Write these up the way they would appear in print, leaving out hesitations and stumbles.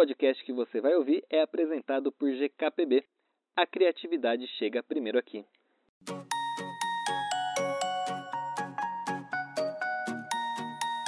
podcast que você vai ouvir é apresentado por GKPB. A criatividade chega primeiro aqui.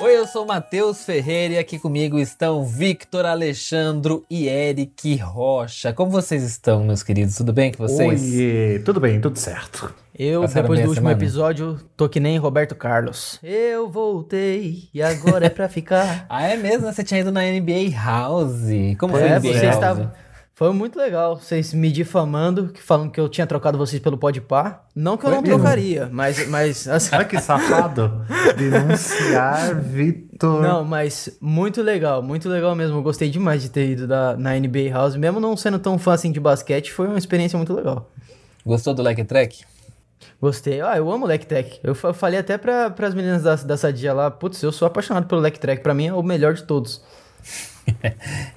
Oi, eu sou o Matheus Ferreira e aqui comigo estão Victor, Alexandre e Eric Rocha. Como vocês estão, meus queridos? Tudo bem com vocês? Oiê, tudo bem, tudo certo. Eu, depois do último episódio, tô que nem Roberto Carlos. Eu voltei e agora é pra ficar. Ah, é mesmo? Você tinha ido na NBA House. Como foi a NBA House? Foi muito legal, vocês me difamando, falando que eu tinha trocado vocês pelo Podpah. Não que eu trocaria, mas assim... Olha que safado. Denunciar, Vitor. Não, mas muito legal mesmo. Eu gostei demais de ter ido na NBA House. Mesmo não sendo tão fã assim de basquete, foi uma experiência muito legal. Gostou do Lactec? Gostei. Ah, eu amo o Lactec. Eu falei até para as meninas da Sadia lá, putz, eu sou apaixonado pelo Lactec. Para mim é o melhor de todos.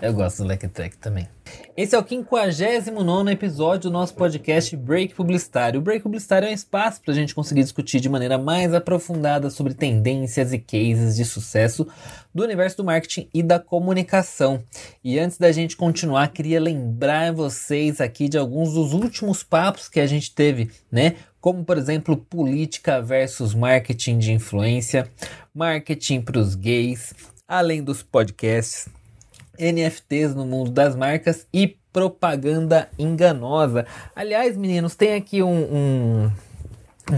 Eu gosto do Lactec também. Esse é o 59º episódio do nosso podcast Break Publicitário. O Break Publicitário é um espaço para a gente conseguir discutir de maneira mais aprofundada sobre tendências e cases de sucesso do universo do marketing e da comunicação. E antes da gente continuar, queria lembrar vocês aqui de alguns dos últimos papos que a gente teve, né? Como, por exemplo, política versus marketing de influência, marketing para os gays, além dos podcasts, NFTs no mundo das marcas e propaganda enganosa. Aliás, meninos, tem aqui um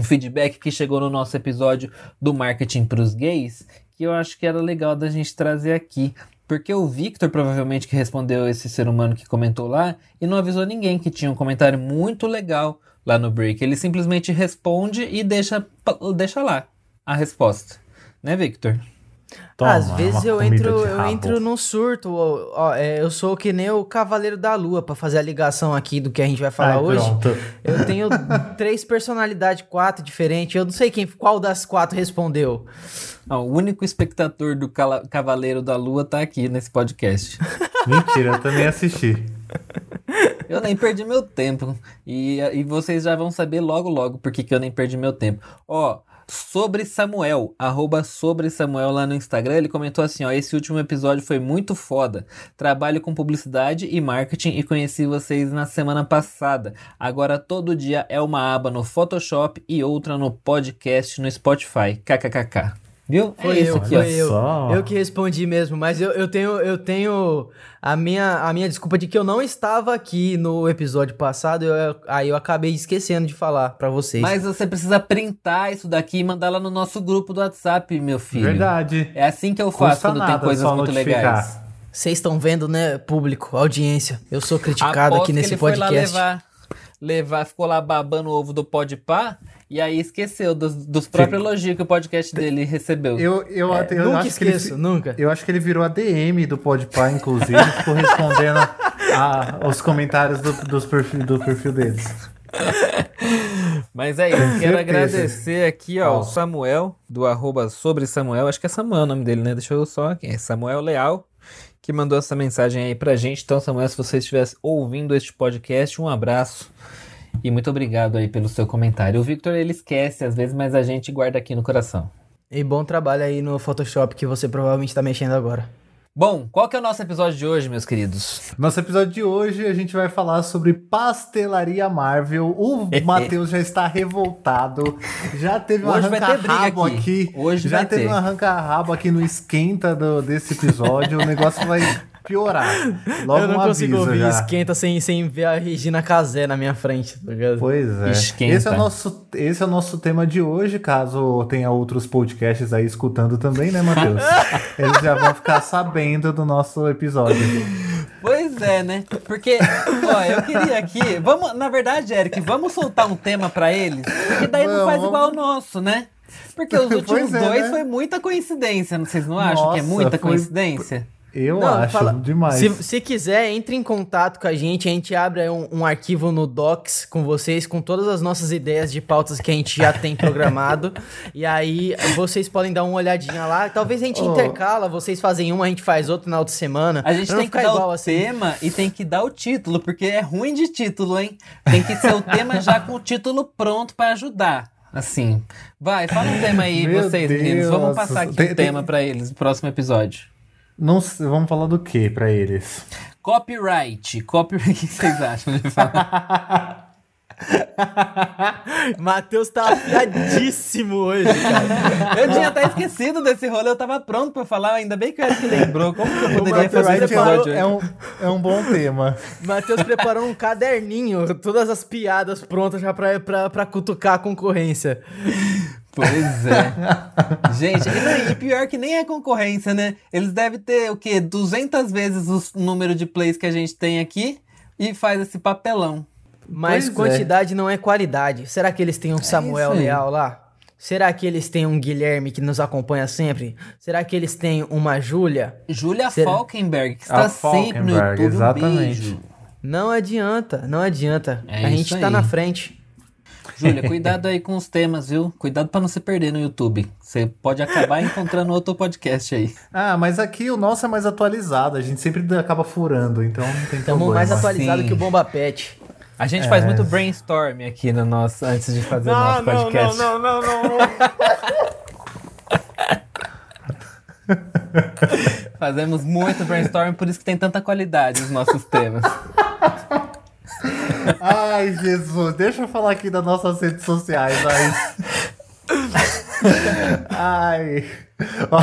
feedback que chegou no nosso episódio do marketing para os gays, que eu acho que era legal da gente trazer aqui, porque o Victor provavelmente que respondeu esse ser humano que comentou lá e não avisou ninguém que tinha um comentário muito legal lá no Break. Ele simplesmente responde e deixa lá a resposta, né, Victor? Toma, às vezes eu entro num surto, eu sou que nem o Cavaleiro da Lua pra fazer a ligação aqui do que a gente vai falar hoje. Pronto. Eu tenho 3 personalidades, 4 diferentes, eu não sei qual das 4 respondeu. Não, o único espectador do Cavaleiro da Lua tá aqui nesse podcast. Mentira, eu também assisti. Eu nem perdi meu tempo, e vocês já vão saber logo por que eu nem perdi meu tempo. Ó... @SobreSamuel lá no Instagram, ele comentou assim, ó, esse último episódio foi muito foda, trabalho com publicidade e marketing e conheci vocês na semana passada, agora todo dia é uma aba no Photoshop e outra no podcast no Spotify, kkkk, viu? Foi isso aqui, ó. Eu que respondi mesmo, mas eu tenho a minha desculpa de que eu não estava aqui no episódio passado, aí eu acabei esquecendo de falar pra vocês. Mas você precisa printar isso daqui e mandar lá no nosso grupo do WhatsApp, meu filho. Verdade. É assim que eu faço quando tem coisas muito legais. Vocês estão vendo, né, público, audiência. Eu sou criticado aqui nesse podcast. Foi lá levar, ficou lá babando o ovo do Podpah. E aí esqueceu dos próprios elogios que o podcast dele recebeu. Eu nunca esqueço, nunca. Eu acho que ele virou a DM do Podpah, inclusive, ficou respondendo aos comentários do perfil deles. Mas é isso, quero agradecer aqui, ó, o Samuel, do @SobreSamuel, acho que é Samuel o nome dele, né? Deixa eu só aqui, é Samuel Leal, que mandou essa mensagem aí pra gente. Então, Samuel, se você estivesse ouvindo este podcast, um abraço. E muito obrigado aí pelo seu comentário. O Victor, ele esquece às vezes, mas a gente guarda aqui no coração. E bom trabalho aí no Photoshop que você provavelmente tá mexendo agora. Bom, qual que é o nosso episódio de hoje, meus queridos? Nosso episódio de hoje a gente vai falar sobre pastelaria Marvel. O Matheus já está revoltado. Já teve um arranca-rabo aqui. Hoje já teve um arranca-rabo aqui no esquenta desse episódio. O negócio vai... piorar. Logo eu não consigo ouvir já. Esquenta sem ver a Regina Casé na minha frente. Pois é. Esquenta. Esse é o nosso tema de hoje, caso tenha outros podcasts aí escutando também, né, Matheus? Eles já vão ficar sabendo do nosso episódio. Pois é, né? Porque, ó, eu queria aqui... na verdade, Eric, vamos soltar um tema pra eles? Porque daí não faz igual o nosso, né? Porque os últimos dois, né? Foi muita coincidência. Vocês não acham que é muita coincidência? Eu acho demais. Se quiser, entre em contato com a gente abre um arquivo no Docs com vocês, com todas as nossas ideias de pautas que a gente já tem programado, e aí vocês podem dar uma olhadinha lá, talvez a gente intercala, vocês fazem uma, a gente faz outra na outra semana. A gente tem que dar o tema e tem que dar o título, porque é ruim de título, hein? Tem que ser o tema já com o título pronto pra ajudar. Assim, vai, fala um tema aí, meu vocês, Deus. Meninos, vamos passar aqui o tema pra eles no próximo episódio. Vamos falar do que pra eles? Copyright. Copyright, o que vocês acham de falar? Matheus tá afiadíssimo hoje, cara. Eu tinha até esquecido desse rolê, eu tava pronto pra falar, ainda bem que o Eric lembrou. Como que eu poderia fazer esse episódio hoje? É um bom tema. Matheus preparou um caderninho, todas as piadas prontas já pra cutucar a concorrência. Pois é. Gente, e pior que nem é concorrência, né? Eles devem ter, o quê? 200 vezes o número de plays que a gente tem aqui e faz esse papelão. Mas pois quantidade não é qualidade. Será que eles têm um Samuel Leal lá? Será que eles têm um Guilherme que nos acompanha sempre? Será que eles têm uma Júlia? Júlia Falkenberg, que está sempre no YouTube. Exatamente. Beijo. Não adianta, não adianta. A gente está na frente. Júlia, cuidado aí com os temas, viu? Cuidado pra não se perder no YouTube. Você pode acabar encontrando outro podcast aí. Ah, mas aqui o nosso é mais atualizado. A gente sempre acaba furando, então não tem problema. Estamos mais atualizado que o Bomba Pet. A gente faz muito brainstorm aqui no nosso, antes de fazer o nosso podcast. Não. Fazemos muito brainstorm, por isso que tem tanta qualidade nos nossos temas. Ai, Jesus, deixa eu falar aqui das nossas redes sociais, ai. Ó,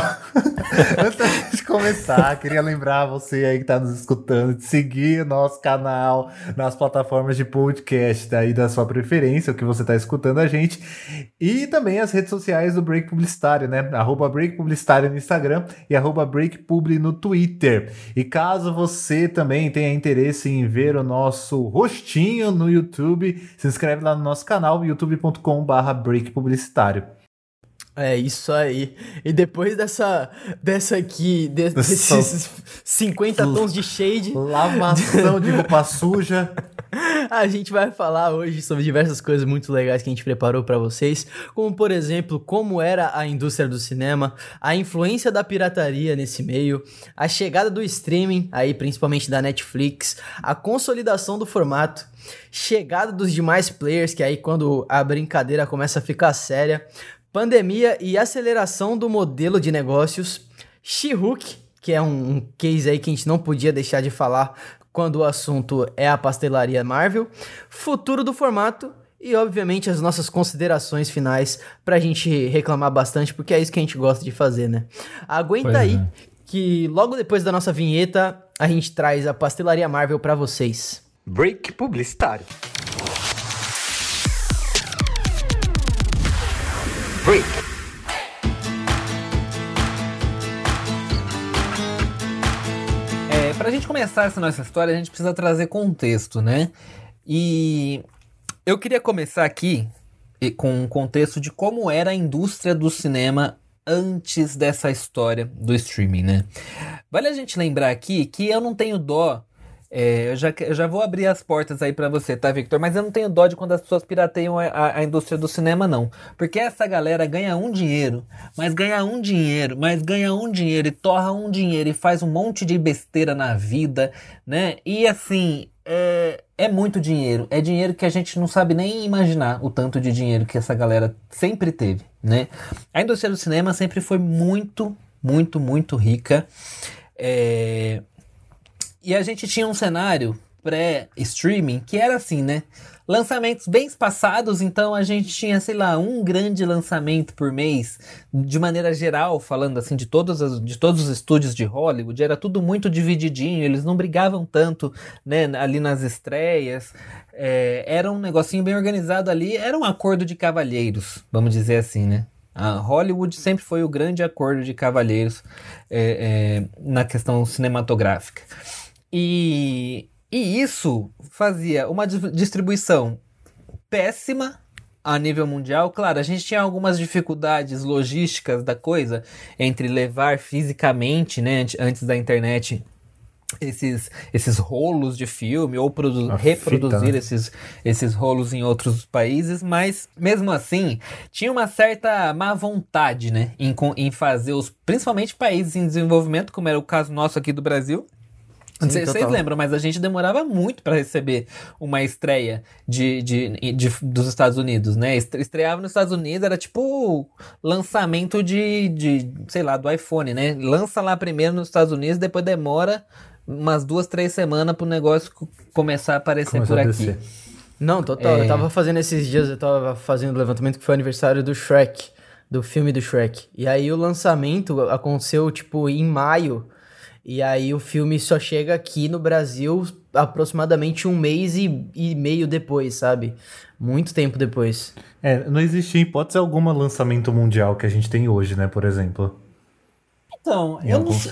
antes de começar, queria lembrar você aí que tá nos escutando de seguir o nosso canal nas plataformas de podcast aí da sua preferência, o que você tá escutando a gente, e também as redes sociais do Break Publicitário, né? @Break Publicitário no Instagram e @Break Publi no Twitter. E caso você também tenha interesse em ver o nosso rostinho no YouTube, se inscreve lá no nosso canal, youtube.com/Break Publicitário. É isso aí. E depois dessa aqui, desses 50 tons de shade, lavação de roupa suja, a gente vai falar hoje sobre diversas coisas muito legais que a gente preparou pra vocês, como por exemplo, como era a indústria do cinema, a influência da pirataria nesse meio, a chegada do streaming, aí principalmente da Netflix, a consolidação do formato, chegada dos demais players, que aí quando a brincadeira começa a ficar séria, pandemia e aceleração do modelo de negócios, She-Hulk, que é um case aí que a gente não podia deixar de falar quando o assunto é a pastelaria Marvel, futuro do formato e, obviamente, as nossas considerações finais pra gente reclamar bastante, porque é isso que a gente gosta de fazer, né? Aguenta aí, que logo depois da nossa vinheta a gente traz a pastelaria Marvel pra vocês. Break Publicitário. Break. Pra gente começar essa nossa história, a gente precisa trazer contexto, né? E eu queria começar aqui com um contexto de como era a indústria do cinema antes dessa história do streaming, né? Vale a gente lembrar aqui que eu não tenho dó. Eu já vou abrir as portas aí pra você, tá, Victor? Mas eu não tenho dó de quando as pessoas pirateiam a indústria do cinema, não. Porque essa galera ganha um dinheiro, mas ganha um dinheiro, mas ganha um dinheiro, e torra um dinheiro, e faz um monte de besteira na vida, né? E assim, é muito dinheiro. É dinheiro que a gente não sabe nem imaginar o tanto de dinheiro que essa galera sempre teve, né? A indústria do cinema sempre foi muito, muito, muito rica. E a gente tinha um cenário pré-streaming que era assim, né? Lançamentos bem espaçados, então a gente tinha, sei lá, um grande lançamento por mês, de maneira geral, falando assim, de todos os estúdios de Hollywood, era tudo muito divididinho, eles não brigavam tanto, né, ali nas estreias, era um negocinho bem organizado ali, era um acordo de cavalheiros, vamos dizer assim, né? A Hollywood sempre foi o grande acordo de cavalheiros na questão cinematográfica. E isso fazia uma distribuição péssima a nível mundial. Claro, a gente tinha algumas dificuldades logísticas da coisa, entre levar fisicamente, né, antes da internet, esses rolos de filme, ou reproduzir fita, né? esses rolos em outros países. Mas, mesmo assim, tinha uma certa má vontade, né, em fazer principalmente países em desenvolvimento, como era o caso nosso aqui do Brasil. Não sei se vocês lembram, mas a gente demorava muito para receber uma estreia dos Estados Unidos, né? Estreava nos Estados Unidos, era tipo lançamento sei lá, do iPhone, né? Lança lá primeiro nos Estados Unidos, depois demora umas 2-3 semanas pro negócio começar a aparecer. Começou por a aqui. Não, total. Eu tava fazendo esses dias, eu tava fazendo o levantamento que foi o aniversário do Shrek, do filme do Shrek. E aí o lançamento aconteceu, tipo, em maio. E aí o filme só chega aqui no Brasil aproximadamente 1 mês e meio depois, sabe? Muito tempo depois. É, não existia hipótese alguma lançamento mundial que a gente tem hoje, né, por exemplo. Então,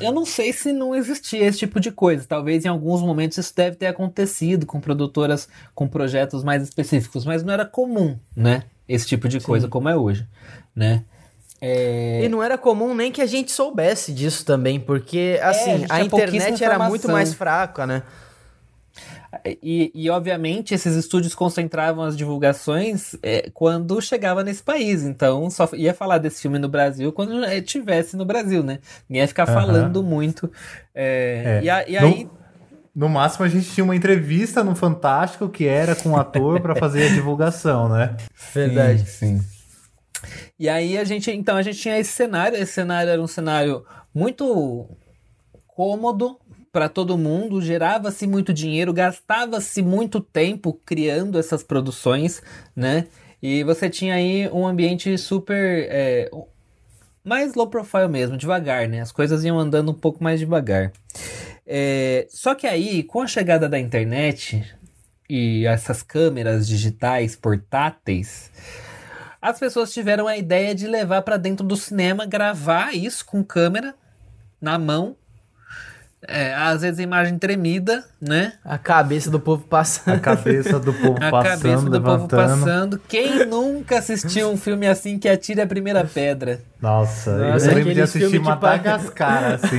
eu não sei se não existia esse tipo de coisa. Talvez em alguns momentos isso deve ter acontecido com produtoras com projetos mais específicos, mas não era comum, né? Esse tipo de coisa como é hoje, né? É... E não era comum nem que a gente soubesse disso também, porque assim, a internet era muito mais fraca, né? E obviamente esses estúdios concentravam as divulgações quando chegava nesse país, então só ia falar desse filme no Brasil quando estivesse no Brasil, né? Ninguém ia ficar falando muito. Aí... No máximo a gente tinha uma entrevista no Fantástico que era com o ator pra fazer a divulgação, né? Verdade, sim. E aí a gente tinha esse cenário era um cenário muito cômodo para todo mundo, gerava-se muito dinheiro, gastava-se muito tempo criando essas produções, né? E você tinha aí um ambiente super... mais low profile mesmo, devagar, né? As coisas iam andando um pouco mais devagar. Só que aí, com a chegada da internet e essas câmeras digitais portáteis... As pessoas tiveram a ideia de levar para dentro do cinema, gravar isso com câmera na mão. Às vezes a imagem tremida, né? A cabeça do povo passando. A cabeça do povo passando. Quem nunca assistiu um filme assim que atira a primeira pedra? Nossa, eu lembro de assistir Madagascar, assim.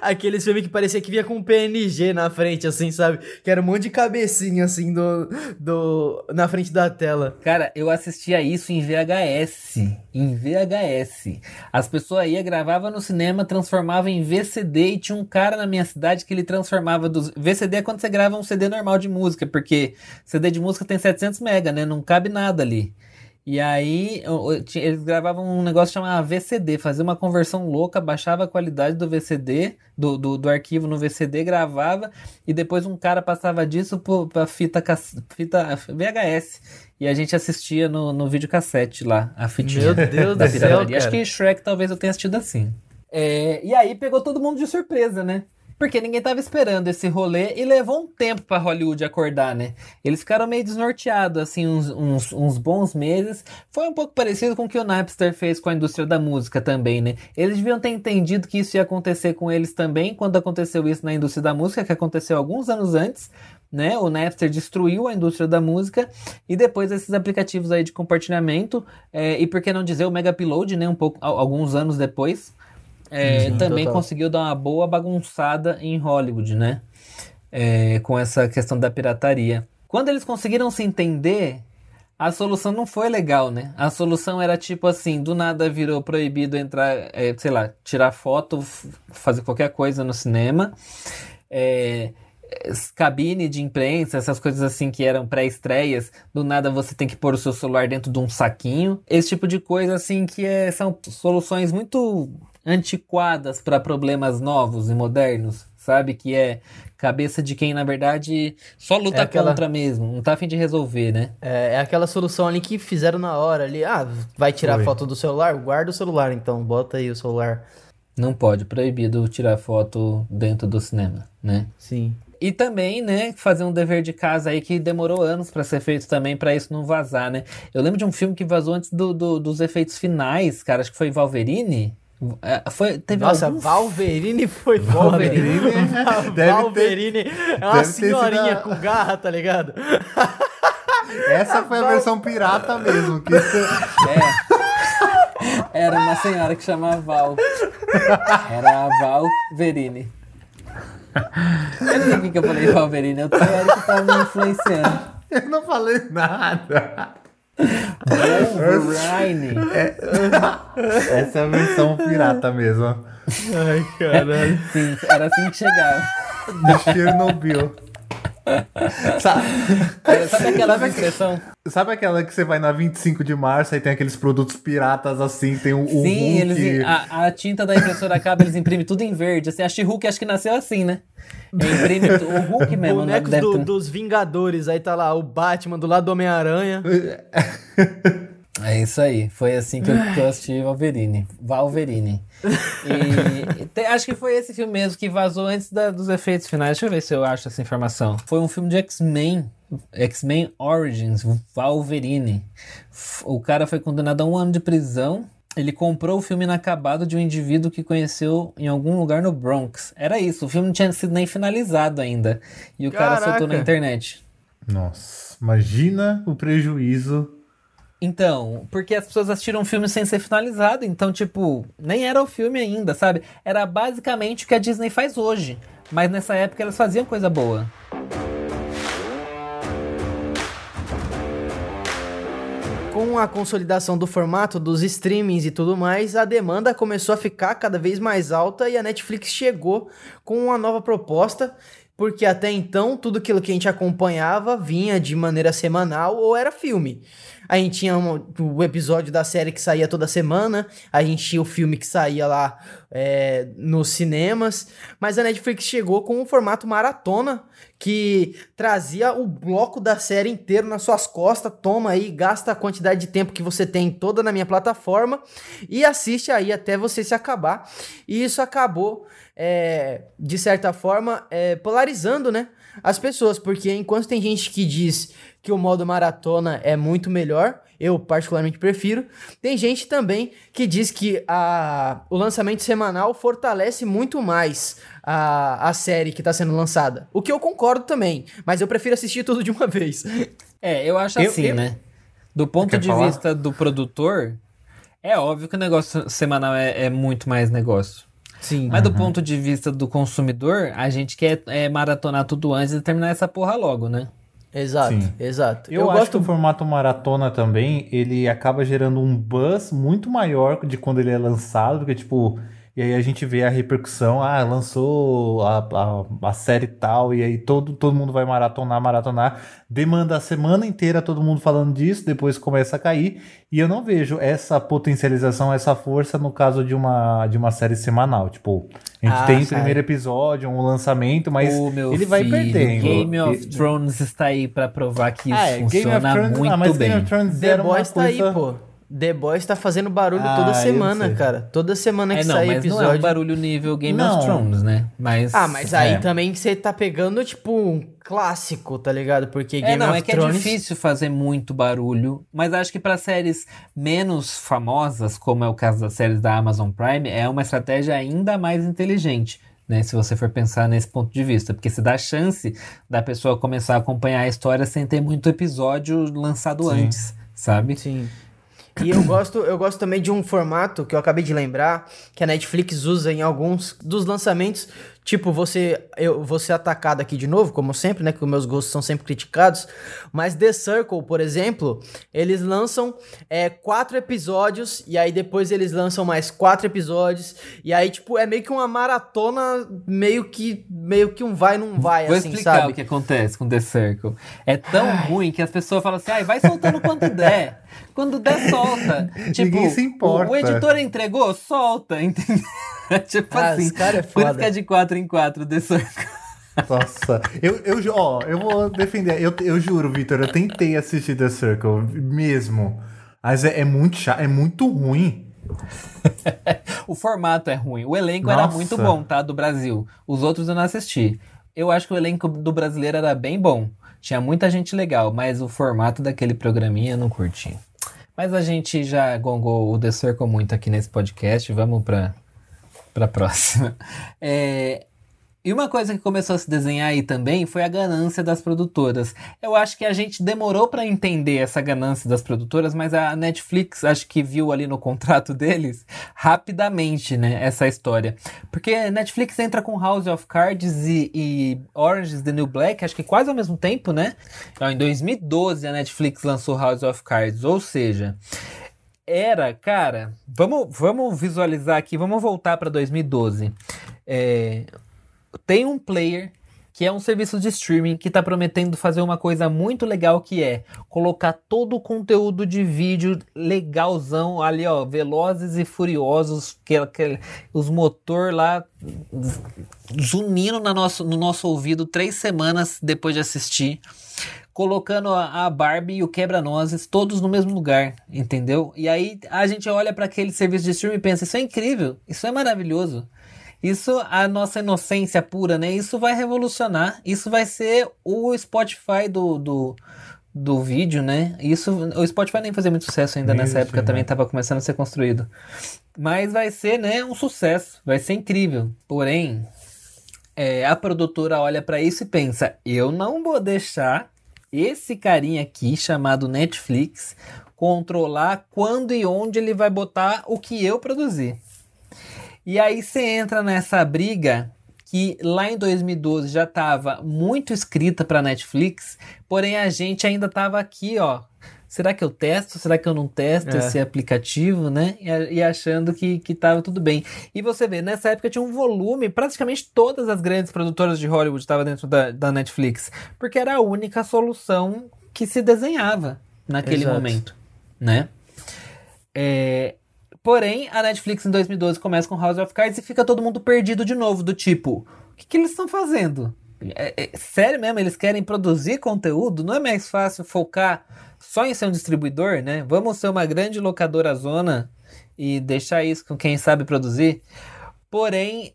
Aqueles filmes que parecia que vinha com PNG na frente, assim, sabe? Que era um monte de cabecinha, assim, na frente da tela. Cara, eu assistia isso em VHS. As pessoas iam, gravavam no cinema, transformavam em VCD, e tinha um cara na minha cidade que ele transformava dos... VCD é quando você grava um CD normal de música, porque CD de música tem 700 mega, né? Não cabe nada ali. E aí, eles gravavam um negócio chamado VCD, fazia uma conversão louca, baixava a qualidade do VCD, do arquivo no VCD, gravava, e depois um cara passava disso pra fita VHS, e a gente assistia no videocassete lá, a fitinha. Meu Deus do céu, cara. Acho que Shrek talvez eu tenha assistido assim. E aí pegou todo mundo de surpresa, né? Porque ninguém tava esperando esse rolê e levou um tempo pra Hollywood acordar, né? Eles ficaram meio desnorteados, assim, uns bons meses. Foi um pouco parecido com o que o Napster fez com a indústria da música também, né? Eles deviam ter entendido que isso ia acontecer com eles também, quando aconteceu isso na indústria da música, que aconteceu alguns anos antes, né? O Napster destruiu a indústria da música e depois esses aplicativos aí de compartilhamento, e por que não dizer o Mega Upload, né? Alguns anos depois... também total. Conseguiu dar uma boa bagunçada em Hollywood, né? Com essa questão da pirataria. Quando eles conseguiram se entender, a solução não foi legal, né? A solução era tipo assim, do nada virou proibido entrar, sei lá, tirar foto, fazer qualquer coisa no cinema. Cabine de imprensa, essas coisas assim que eram pré-estreias, do nada você tem que pôr o seu celular dentro de um saquinho. Esse tipo de coisa assim que são soluções muito... antiquadas para problemas novos e modernos, sabe? Que é cabeça de quem, na verdade, só luta contra mesmo, não tá a fim de resolver, né? É aquela solução ali que fizeram na hora ali, vai tirar foto do celular? Guarda o celular então, bota aí o celular. Não pode, proibido tirar foto dentro do cinema, né? Sim. E também, né, fazer um dever de casa aí que demorou anos pra ser feito também, pra isso não vazar, né? Eu lembro de um filme que vazou antes dos efeitos finais, cara, acho que foi Wolverine... Wolverine é uma senhorinha com garra, tá ligado? Essa foi a versão pirata mesmo. Era uma senhora que chamava Val. Era a Valverine. Eu não sei por que eu falei Valverine. Eu era que tava me influenciando. Eu não falei nada. Wolverine. Essa é a versão pirata mesmo. Ai, caralho. Sim, era assim que chegava. De Chernobyl. Sabe aquela que você vai na 25 de março e tem aqueles produtos piratas assim, tem o Hulk. Eles, a tinta da impressora acaba, eles imprimem tudo em verde. Assim, a She-Hulk acho que nasceu assim, né? Imprime o Hulk mesmo. Bonecos né? Dos Vingadores, aí tá lá o Batman do lado do Homem-Aranha. É isso aí, foi assim que eu assisti Wolverine. E acho que foi esse filme mesmo que vazou antes dos efeitos finais. Deixa eu ver se eu acho essa informação. Foi um filme de X-Men Origins, Wolverine. O cara foi condenado a 1 ano de prisão. Ele comprou o filme inacabado de um indivíduo que conheceu em algum lugar no Bronx. Era isso, o filme não tinha sido nem finalizado ainda. E o cara soltou na internet. Nossa, imagina o prejuízo. Então, porque as pessoas assistiram um filme sem ser finalizado, então, tipo, nem era o filme ainda, sabe? Era basicamente o que a Disney faz hoje, mas nessa época elas faziam coisa boa. Com a consolidação do formato dos streamings e tudo mais, a demanda começou a ficar cada vez mais alta e a Netflix chegou com uma nova proposta, porque até então tudo aquilo que a gente acompanhava vinha de maneira semanal ou era filme. A gente tinha o episódio da série que saía toda semana, a gente tinha o filme que saía lá nos cinemas, mas a Netflix chegou com um formato maratona que trazia o bloco da série inteiro nas suas costas, toma aí, gasta a quantidade de tempo que você tem toda na minha plataforma e assiste aí até você se acabar. E isso acabou, de certa forma, polarizando, né, as pessoas, porque enquanto tem gente que diz que o modo maratona é muito melhor, eu particularmente prefiro. Tem gente também que diz que o lançamento semanal fortalece muito mais a série que está sendo lançada. O que eu concordo também, mas eu prefiro assistir tudo de uma vez. Eu acho assim, né? Do ponto de vista do produtor, é óbvio que o negócio semanal é muito mais negócio. Sim. Mas do ponto de vista do consumidor, a gente quer maratonar tudo antes e terminar essa porra logo, né? Exato, sim. Exato. Eu acho que o formato maratona também, ele acaba gerando um buzz muito maior de quando ele é lançado, porque tipo, e aí a gente vê a repercussão, lançou a série tal, e aí todo mundo vai maratonar, demanda a semana inteira todo mundo falando disso, depois começa a cair, e eu não vejo essa potencialização, essa força no caso de uma série semanal, tipo... A gente tem o primeiro episódio, um lançamento, mas ele vai perdendo. Game of Thrones está aí pra provar que isso funciona muito bem. Game of Thrones The Boys tá aí, pô. The Boys tá fazendo barulho toda semana, cara. Toda semana que sai episódio. Não é um barulho nível Game of Thrones, né? Mas, mas aí também você tá pegando, tipo, um clássico, tá ligado? Porque Game of Thrones... É difícil fazer muito barulho, mas acho que pra séries menos famosas, como é o caso das séries da Amazon Prime, é uma estratégia ainda mais inteligente, né? Se você for pensar nesse ponto de vista. Porque você dá a chance da pessoa começar a acompanhar a história sem ter muito episódio lançado antes, sabe? Sim. E eu gosto também de um formato que eu acabei de lembrar, que a Netflix usa em alguns dos lançamentos, tipo, eu vou ser atacado aqui de novo, como sempre, né, que os meus gostos são sempre criticados, mas The Circle, por exemplo, eles lançam 4 episódios, e aí depois eles lançam mais 4 episódios, e aí, tipo, é meio que uma maratona, meio que um vai, não vai, assim, sabe? Vou explicar o que acontece com The Circle. É tão ruim que as pessoas falam assim, vai soltando quanto der. Quando der, solta. Tipo, ninguém se importa. O editor entregou, solta, entendeu? Tipo assim, cara, é foda. Por isso que é de 4 em 4 The Circle. Nossa, eu vou defender. Eu juro, Victor, eu tentei assistir The Circle mesmo. Mas é muito chato, é muito ruim. O formato é ruim. O elenco era muito bom, tá? Do Brasil. Os outros eu não assisti. Eu acho que o elenco do brasileiro era bem bom. Tinha muita gente legal, mas o formato daquele programinha eu não curti. Mas a gente já gongou o The Circle muito aqui nesse podcast. Vamos pra próxima. E uma coisa que começou a se desenhar aí também foi a ganância das produtoras. Eu acho que a gente demorou para entender essa ganância das produtoras, mas a Netflix acho que viu ali no contrato deles rapidamente, né, essa história. Porque a Netflix entra com House of Cards e Orange is the New Black, acho que quase ao mesmo tempo, né? Então, em 2012 a Netflix lançou House of Cards, ou seja... Cara, vamos visualizar aqui, vamos voltar para 2012. Tem um player que é um serviço de streaming que está prometendo fazer uma coisa muito legal, que é colocar todo o conteúdo de vídeo legalzão ali, ó, Velozes e Furiosos, que os motor lá zunindo no nosso ouvido 3 semanas depois de assistir, colocando a Barbie e o Quebra-Nozes todos no mesmo lugar, entendeu? E aí a gente olha para aquele serviço de streaming e pensa, isso é incrível, isso é maravilhoso, isso, a nossa inocência pura, né? Isso vai revolucionar, isso vai ser o Spotify do vídeo, né? Isso, o Spotify nem fazia muito sucesso ainda nessa época, né? Também estava começando a ser construído. Mas vai ser, né, um sucesso, vai ser incrível. Porém, a produtora olha para isso e pensa, eu não vou deixar esse carinha aqui, chamado Netflix, controlar quando e onde ele vai botar o que eu produzir. E aí você entra nessa briga que lá em 2012 já estava muito escrita para Netflix, porém a gente ainda estava aqui, ó, será que eu testo? Será que eu não testo esse aplicativo, né? E achando que tava tudo bem. E você vê, nessa época tinha um volume, praticamente todas as grandes produtoras de Hollywood estavam dentro da Netflix, porque era a única solução que se desenhava naquele momento, né? Porém, a Netflix em 2012 começa com House of Cards e fica todo mundo perdido de novo, do tipo, o que eles estão fazendo? Sério mesmo, eles querem produzir conteúdo? Não é mais fácil focar só em ser um distribuidor, né? Vamos ser uma grande locadora zona e deixar isso com quem sabe produzir? Porém,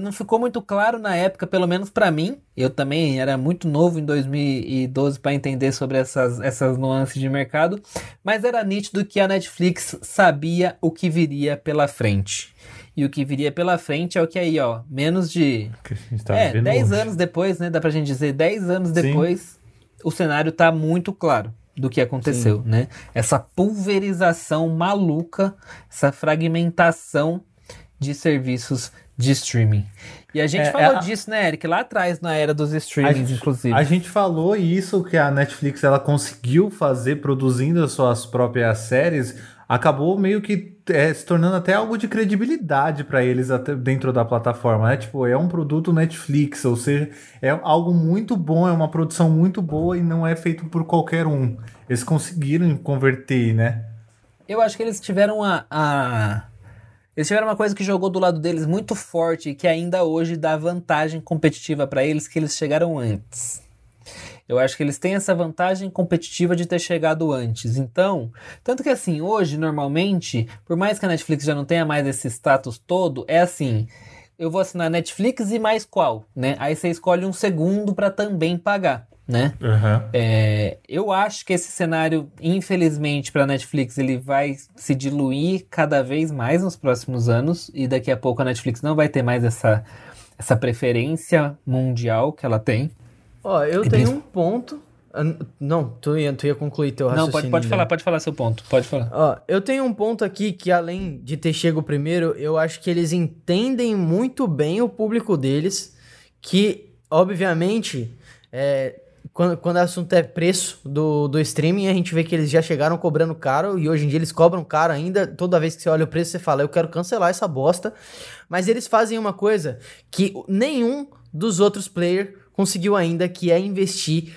não ficou muito claro na época, pelo menos pra mim. Eu também era muito novo em 2012 para entender sobre essas nuances de mercado, mas era nítido que a Netflix sabia o que viria pela frente. E o que viria pela frente é o que aí, ó, menos de... Tá 10 anos depois, né? Dá pra gente dizer, 10 anos depois, sim, o cenário tá muito claro do que aconteceu, sim, né? Essa pulverização maluca, essa fragmentação de serviços de streaming. E a gente falou disso, né, Eric? Lá atrás, na era dos streamings, inclusive. A gente falou isso, que a Netflix, ela conseguiu fazer, produzindo as suas próprias séries, acabou meio que se tornando até algo de credibilidade para eles até dentro da plataforma, né? Tipo, é um produto Netflix, ou seja, é algo muito bom, é uma produção muito boa e não é feito por qualquer um. Eles conseguiram converter, né? Eu acho que eles tiveram Eles tiveram uma coisa que jogou do lado deles muito forte e que ainda hoje dá vantagem competitiva para eles, que eles chegaram antes. Eu acho que eles têm essa vantagem competitiva de ter chegado antes. Então, tanto que assim, hoje, normalmente, por mais que a Netflix já não tenha mais esse status todo, é assim, eu vou assinar Netflix e mais qual, né? Aí você escolhe um segundo para também pagar, né? Uhum. Eu acho que esse cenário, infelizmente, para a Netflix, ele vai se diluir cada vez mais nos próximos anos, e daqui a pouco a Netflix não vai ter mais essa preferência mundial que ela tem. Ó, eu tenho um ponto... Não, tu ia concluir teu raciocínio. Não, pode falar seu ponto, pode falar. Ó, eu tenho um ponto aqui que, além de ter chego primeiro, eu acho que eles entendem muito bem o público deles, que, obviamente, quando o assunto é preço do streaming, a gente vê que eles já chegaram cobrando caro, e hoje em dia eles cobram caro ainda. Toda vez que você olha o preço, você fala, eu quero cancelar essa bosta. Mas eles fazem uma coisa que nenhum dos outros players conseguiu ainda, que é investir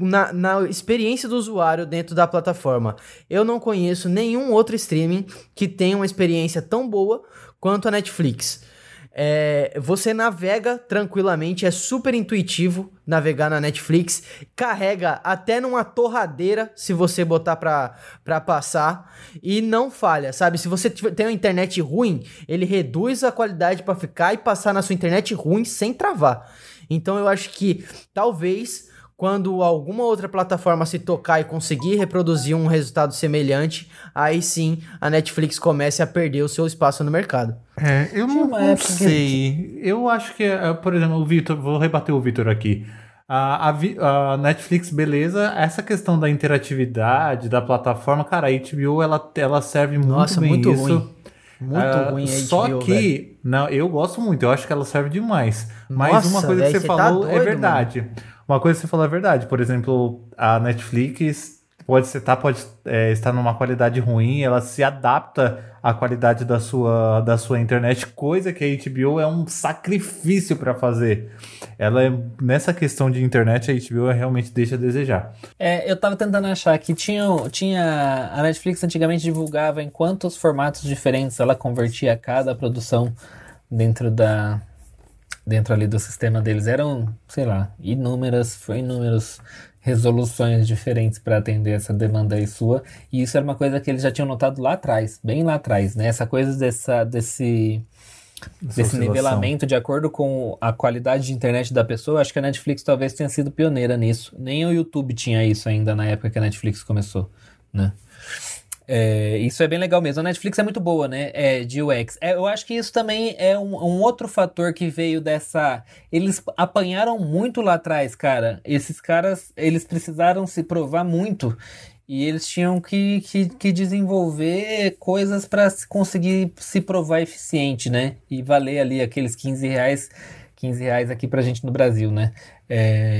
na experiência do usuário dentro da plataforma. Eu não conheço nenhum outro streaming que tenha uma experiência tão boa quanto a Netflix. Você navega tranquilamente, é super intuitivo navegar na Netflix, carrega até numa torradeira se você botar pra passar, e não falha, sabe? Se você tem uma internet ruim, ele reduz a qualidade pra ficar e passar na sua internet ruim sem travar. Então eu acho que talvez quando alguma outra plataforma se tocar e conseguir reproduzir um resultado semelhante, aí sim a Netflix comece a perder o seu espaço no mercado. Eu não sei. Eu acho que, por exemplo, o Victor, vou rebater o Victor aqui. A Netflix, beleza, essa questão da interatividade, da plataforma, cara, a HBO ela serve muito. Nossa, bem muito isso. Ruim. Muito ruim a HBO, só que, velho. Não, eu gosto muito, eu acho que ela serve demais. Mas nossa, uma coisa, véio, que você falou tá doido, é verdade. Mano. Uma coisa que você falou é verdade. Por exemplo, a Netflix pode estar numa qualidade ruim, ela se adapta à qualidade da sua internet, coisa que a HBO é um sacrifício para fazer. Nessa questão de internet, a HBO realmente deixa a desejar. Eu estava tentando achar que tinha a Netflix antigamente divulgava em quantos formatos diferentes ela convertia cada produção dentro ali do sistema deles. Eram, sei lá, inúmeras resoluções diferentes para atender essa demanda aí sua, e isso era uma coisa que eles já tinham notado lá atrás, bem lá atrás, né? Essa coisa desse nivelamento de acordo com a qualidade de internet da pessoa. Acho que a Netflix talvez tenha sido pioneira nisso. Nem o YouTube tinha isso ainda na época que a Netflix começou, né? Isso é bem legal mesmo. A Netflix é muito boa, né? De UX. Eu acho que isso também é um outro fator que veio dessa... Eles apanharam muito lá atrás, cara. Esses caras, eles precisaram se provar muito. E eles tinham que desenvolver coisas para conseguir se provar eficiente, né? E valer ali aqueles R$15 aqui pra gente no Brasil, né?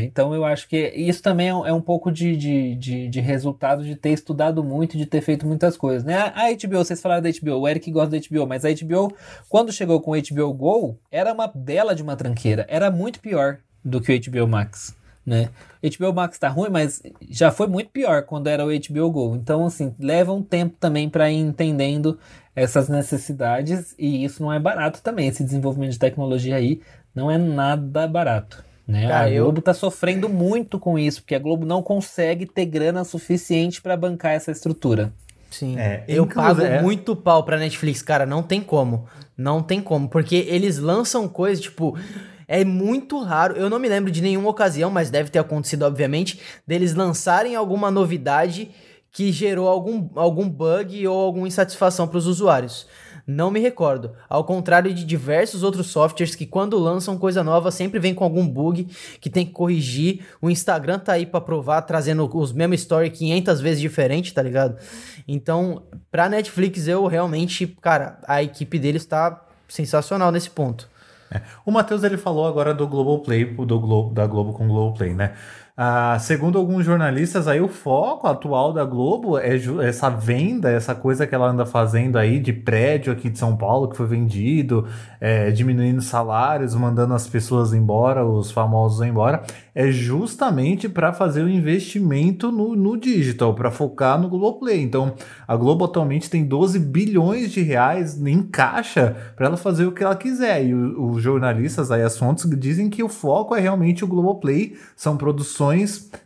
Então eu acho que isso também é um pouco de resultado de ter estudado muito e de ter feito muitas coisas, né? A HBO, vocês falaram da HBO, o Eric gosta da HBO, mas a HBO, quando chegou com o HBO Go, era uma bela de uma tranqueira, era muito pior do que o HBO Max, né? HBO Max tá ruim, mas já foi muito pior quando era o HBO Go. Então, assim, leva um tempo também para ir entendendo essas necessidades, e isso não é barato também. Esse desenvolvimento de tecnologia aí não é nada barato, né? Cara, a Globo tá sofrendo muito com isso, porque a Globo não consegue ter grana suficiente para bancar essa estrutura. Sim, eu pago muito pau pra Netflix, cara, não tem como, porque eles lançam coisa, tipo... É muito raro, eu não me lembro de nenhuma ocasião, mas deve ter acontecido, obviamente, deles lançarem alguma novidade que gerou algum bug ou alguma insatisfação para os usuários. Não me recordo. Ao contrário de diversos outros softwares que, quando lançam coisa nova, sempre vem com algum bug que tem que corrigir. O Instagram tá aí pra provar, trazendo os mesmos story 500 vezes diferente, tá ligado? Então, pra Netflix, eu realmente... Cara, a equipe deles tá sensacional nesse ponto. O Matheus, ele falou agora do Globoplay, da Globo com o Globoplay, né? Segundo alguns jornalistas, aí o foco atual da Globo é essa venda, essa coisa que ela anda fazendo aí de prédio aqui de São Paulo, que foi vendido, diminuindo salários, mandando as pessoas embora, os famosos embora, é justamente para fazer o investimento no digital, para focar no Globoplay. Então, a Globo atualmente tem 12 bilhões de reais em caixa para ela fazer o que ela quiser. E os jornalistas aí, as fontes, dizem que o foco é realmente o Globoplay, são produções.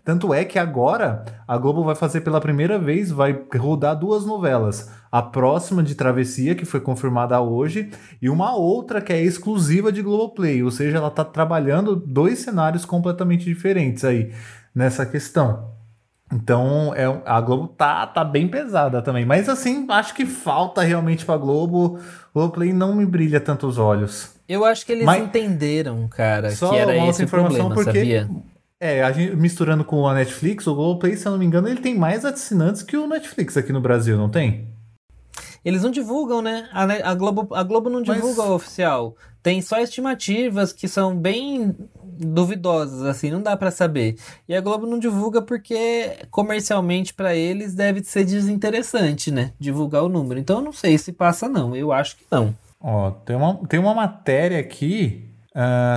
Tanto é que agora a Globo vai fazer pela primeira vez, vai rodar 2 novelas. A próxima de Travessia, que foi confirmada hoje, e uma outra que é exclusiva de Globoplay. Ou seja, ela está trabalhando 2 cenários completamente diferentes aí nessa questão. Então, a Globo tá bem pesada também. Mas assim, acho que falta realmente pra Globo. O Play não me brilha tanto os olhos. Eu acho que eles entenderam, cara, só que era esse informação problema, porque... sabia? A gente, misturando com a Netflix, o Globoplay, se eu não me engano, ele tem mais assinantes que o Netflix aqui no Brasil, não tem? Eles não divulgam, né? A Globo não divulga o oficial. Tem só estimativas que são bem duvidosas, assim, não dá pra saber. E a Globo não divulga porque comercialmente pra eles deve ser desinteressante, né? Divulgar o número. Então eu não sei se passa, não. Eu acho que não. Ó, tem uma matéria aqui...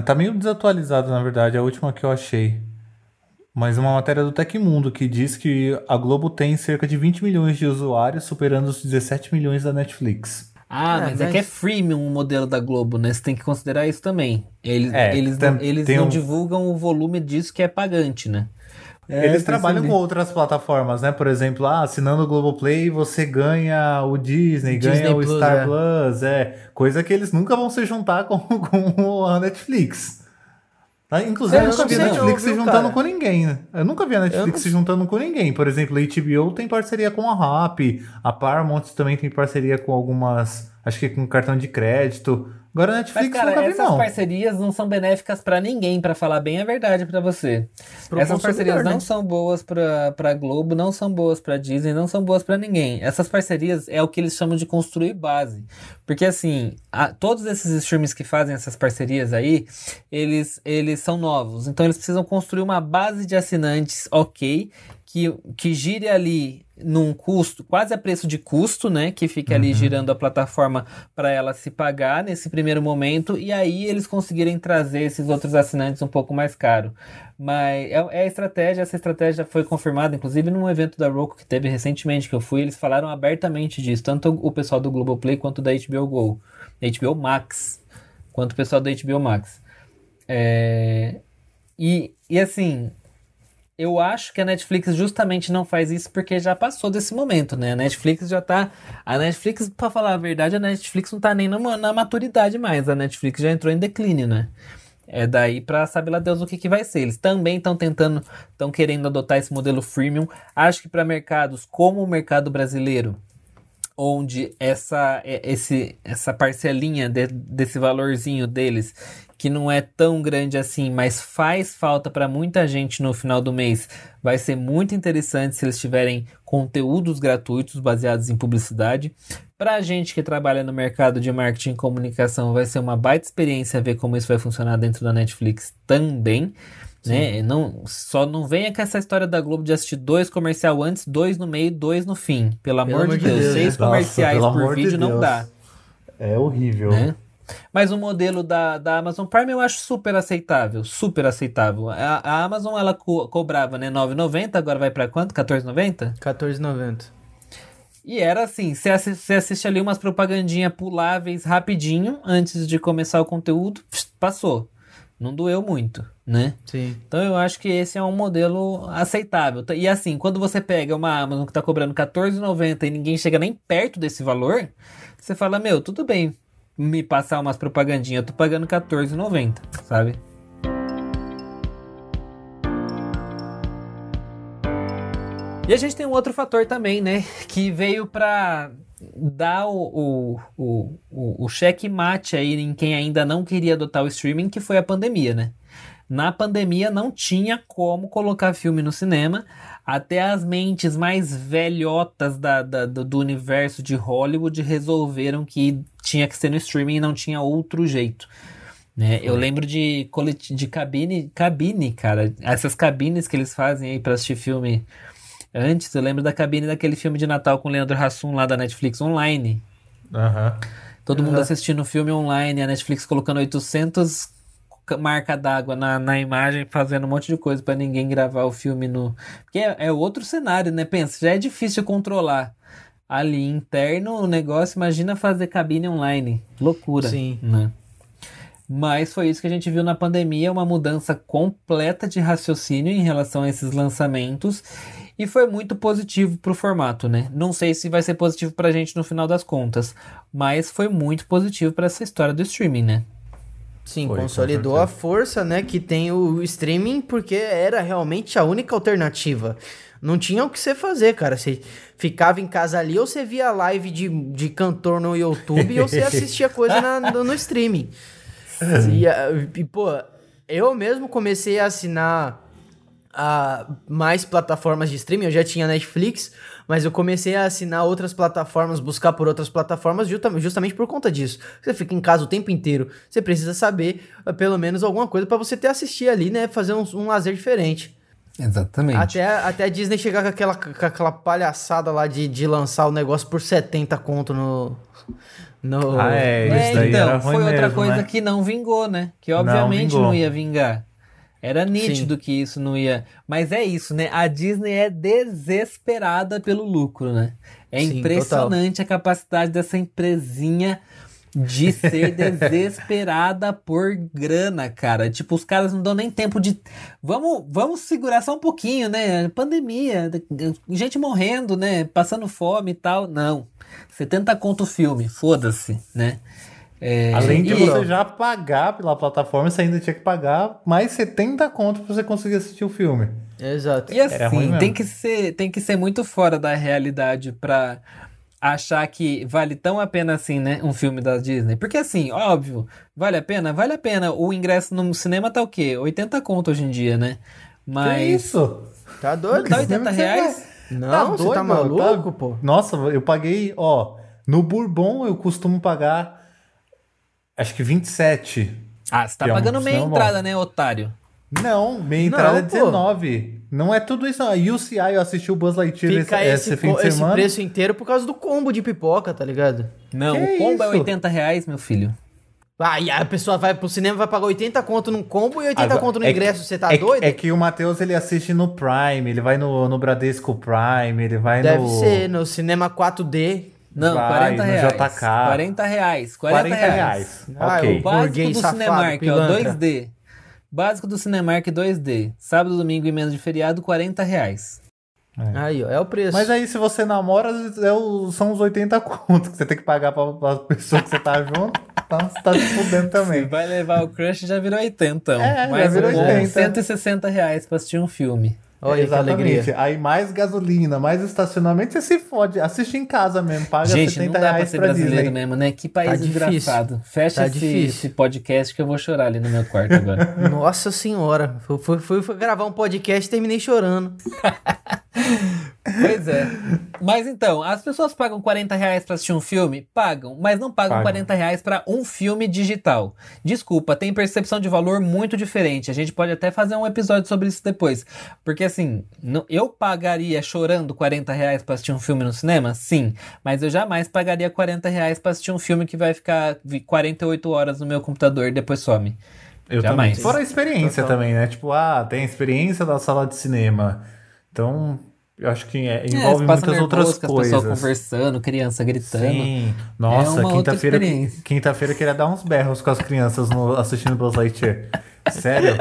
tá meio desatualizada, na verdade, a última que eu achei. Mas uma matéria do Tecmundo que diz que a Globo tem cerca de 20 milhões de usuários, superando os 17 milhões da Netflix. Mas é que é freemium o modelo da Globo, né? Você tem que considerar isso também. Eles não divulgam o volume disso que é pagante, né? Eles trabalham com outras plataformas, né? Por exemplo, assinando o Globoplay, você ganha o Disney ganha Plus, o Star Plus, coisa que eles nunca vão se juntar com a Netflix. Inclusive, eu nunca vi a Netflix se juntando com ninguém, né? Eu nunca vi a Netflix se juntando com ninguém. Por exemplo, a HBO tem parceria com a Rappi, a Paramount também tem parceria com algumas, acho que com cartão de crédito. Agora a Netflix mas, cara, nunca vi, essas não. parcerias não são benéficas pra ninguém, pra falar bem a verdade pra você. Pro essas parcerias não são boas pra Globo, não são boas pra Disney, não são boas pra ninguém. Essas parcerias é o que eles chamam de construir base. Porque assim, todos esses streams que fazem essas parcerias aí, eles são novos. Então eles precisam construir uma base de assinantes, ok, que gire ali num custo, quase a preço de custo, né? Que fica ali girando a plataforma para ela se pagar nesse primeiro momento, e aí eles conseguirem trazer esses outros assinantes um pouco mais caro. Mas é a estratégia, essa estratégia foi confirmada, inclusive, num evento da Roku que teve recentemente que eu fui, eles falaram abertamente disso, tanto o pessoal do Globoplay quanto da HBO Go, HBO Max, quanto o pessoal da HBO Max. E assim... Eu acho que a Netflix justamente não faz isso porque já passou desse momento, né? A Netflix, pra falar a verdade, a Netflix não tá nem na maturidade mais. A Netflix já entrou em declínio, né? É daí pra saber lá Deus o que vai ser. Eles também estão querendo adotar esse modelo freemium. Acho que pra mercados como o mercado brasileiro, onde essa parcelinha desse valorzinho deles... que não é tão grande assim, mas faz falta para muita gente no final do mês, vai ser muito interessante se eles tiverem conteúdos gratuitos baseados em publicidade. Para a gente que trabalha no mercado de marketing e comunicação, vai ser uma baita experiência ver como isso vai funcionar dentro da Netflix também. Né? Só não venha com essa história da Globo de assistir 2 comercial antes, 2 no meio, 2 no fim. Pelo amor de Deus. 6 comerciais por vídeo não dá. É horrível. Né? Mas o modelo da Amazon Prime eu acho super aceitável, super aceitável. A Amazon, ela cobrava, né, R$ 9,90, agora vai pra quanto? R$ 14,90? R$ 14,90. E era assim, você assiste ali umas propagandinhas puláveis rapidinho, antes de começar o conteúdo, passou. Não doeu muito, né? Sim. Então eu acho que esse é um modelo aceitável. E assim, quando você pega uma Amazon que tá cobrando R$ 14,90 e ninguém chega nem perto desse valor, você fala, meu, tudo bem. Me passar umas propagandinhas, eu tô pagando R$14,90, sabe? E a gente tem um outro fator também, né? Que veio pra dar o checkmate aí em quem ainda não queria adotar o streaming, que foi a pandemia, né? Na pandemia não tinha como colocar filme no cinema. Até as mentes mais velhotas do universo de Hollywood resolveram que tinha que ser no streaming e não tinha outro jeito. Né? Eu lembro de cabine, cara. Essas cabines que eles fazem aí pra assistir filme antes. Eu lembro da cabine daquele filme de Natal com o Leandro Hassum lá da Netflix online. Todo mundo assistindo o filme online. A Netflix colocando 800... marca d'água na imagem, fazendo um monte de coisa pra ninguém gravar o filme no... Porque é outro cenário, né? Pensa, já é difícil controlar ali interno o negócio, imagina fazer cabine online. Loucura. Sim. Né? Mas foi isso que a gente viu na pandemia, uma mudança completa de raciocínio em relação a esses lançamentos, e foi muito positivo pro formato, né? Não sei se vai ser positivo pra gente no final das contas, mas foi muito positivo pra essa história do streaming, né? Sim, foi, consolidou a força, né, que tem o streaming, porque era realmente a única alternativa. Não tinha o que você fazer, cara. Você ficava em casa ali, ou você via live de cantor no YouTube, ou você assistia coisa no streaming. E, pô, eu mesmo comecei a assinar mais plataformas de streaming. Eu já tinha Netflix, mas eu comecei a assinar outras plataformas, buscar por outras plataformas justamente por conta disso. Você fica em casa o tempo inteiro, você precisa saber pelo menos alguma coisa pra você ter assistir ali, né? Fazer um lazer diferente. Exatamente. Até a Disney chegar com aquela palhaçada lá de lançar o negócio por 70 conto no... Ah, isso então, era foi outra mesmo, coisa, né? Que não vingou, né? Que obviamente não ia vingar. Era nítido. Sim. Que isso não ia... Mas é isso, né? A Disney é desesperada pelo lucro, né? É Sim, impressionante total. A capacidade dessa empresinha de ser desesperada por grana, cara. Tipo, os caras não dão nem tempo de... Vamos segurar só um pouquinho, né? Pandemia, gente morrendo, né? Passando fome e tal. Não. 70 conto o filme, foda-se, né? Além de você já pagar pela plataforma, você ainda tinha que pagar mais 70 conto pra você conseguir assistir o filme. Exato. E assim, tem que ser muito fora da realidade pra achar que vale tão a pena assim, né, um filme da Disney. Porque assim, óbvio, vale a pena? Vale a pena. O ingresso no cinema tá o quê? 80 conto hoje em dia, né? Mas... Que isso? Tá doido? Não tá 80 reais? Não, tá doido, você tá maluco, pô? Nossa, eu paguei, ó, no Bourbon eu costumo pagar acho que 27. Ah, você tá pagando meia entrada, né, otário? Não, meia entrada é 19. Não é tudo isso, não. E o UCI, eu assisti o Buzz Lightyear esse fim de semana. Esse preço inteiro por causa do combo de pipoca, tá ligado? Não, que o combo é 80 reais, meu filho. Ah, e a pessoa vai pro cinema, vai pagar 80 conto num combo e 80 conto no ingresso, você tá doido? É que o Matheus, ele assiste no Prime, ele vai no Bradesco Prime, ele vai Deve ser no cinema 4D. Não, vai, 40 reais. JK. 40 reais. 40 reais. Ah, okay. O básico do Cinemark, pilantra. Ó, 2D. Básico do Cinemark 2D. Sábado, domingo e menos de feriado, 40 reais. É. Aí, ó, é o preço. Mas aí, se você namora, são os 80 contos que você tem que pagar pra pessoa que você tá junto. Então, você tá se fudendo também. Se vai levar o crush, já virou 80. É, mas já virou 80. 160 reais pra assistir um filme. Olha, exatamente. Aí, mais gasolina, mais estacionamento, você se fode. Assiste em casa mesmo, paga 70 reais pra Disney. Brasileiro mesmo, né? Que país tá engraçado. Fecha tá esse podcast que eu vou chorar ali no meu quarto agora. Nossa senhora. Fui gravar um podcast e terminei chorando. Pois é. Mas então, as pessoas pagam 40 reais pra assistir um filme? Pagam, mas não pagam 40 reais pra um filme digital. Desculpa, tem percepção de valor muito diferente. A gente pode até fazer um episódio sobre isso depois. Porque assim, eu pagaria chorando 40 reais pra assistir um filme no cinema? Sim. Mas eu jamais pagaria 40 reais pra assistir um filme que vai ficar 48 horas no meu computador e depois some. Eu jamais. Também. Fora a experiência também, né? Tipo, tem a experiência da sala de cinema. Então... Eu acho que envolve muitas outras coisas. Pessoal conversando, criança gritando. Sim. Nossa, quinta-feira eu queria dar uns berros com as crianças assistindo Buzz Lightyear. Sério?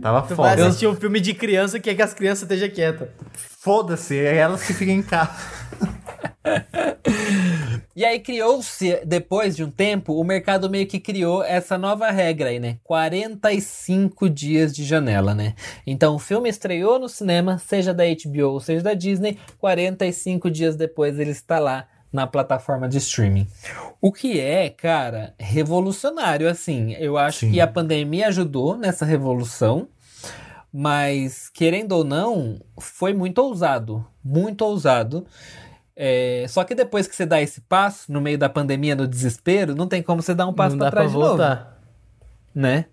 Tava foda. Vai assistir um filme de criança que as crianças estejam quietas. Foda-se, é elas que ficam em casa. E aí criou-se, depois de um tempo, o mercado meio que criou essa nova regra aí, né? 45 dias de janela, né? Então o filme estreou no cinema, seja da HBO ou seja da Disney, 45 dias depois ele está lá na plataforma de streaming. O que é, cara, revolucionário, assim. Eu acho que a pandemia ajudou nessa revolução. Mas, querendo ou não, foi muito ousado. Muito ousado. Só que depois que você dá esse passo, no meio da pandemia, no desespero, não tem como você dar um passo pra trás de novo. Né?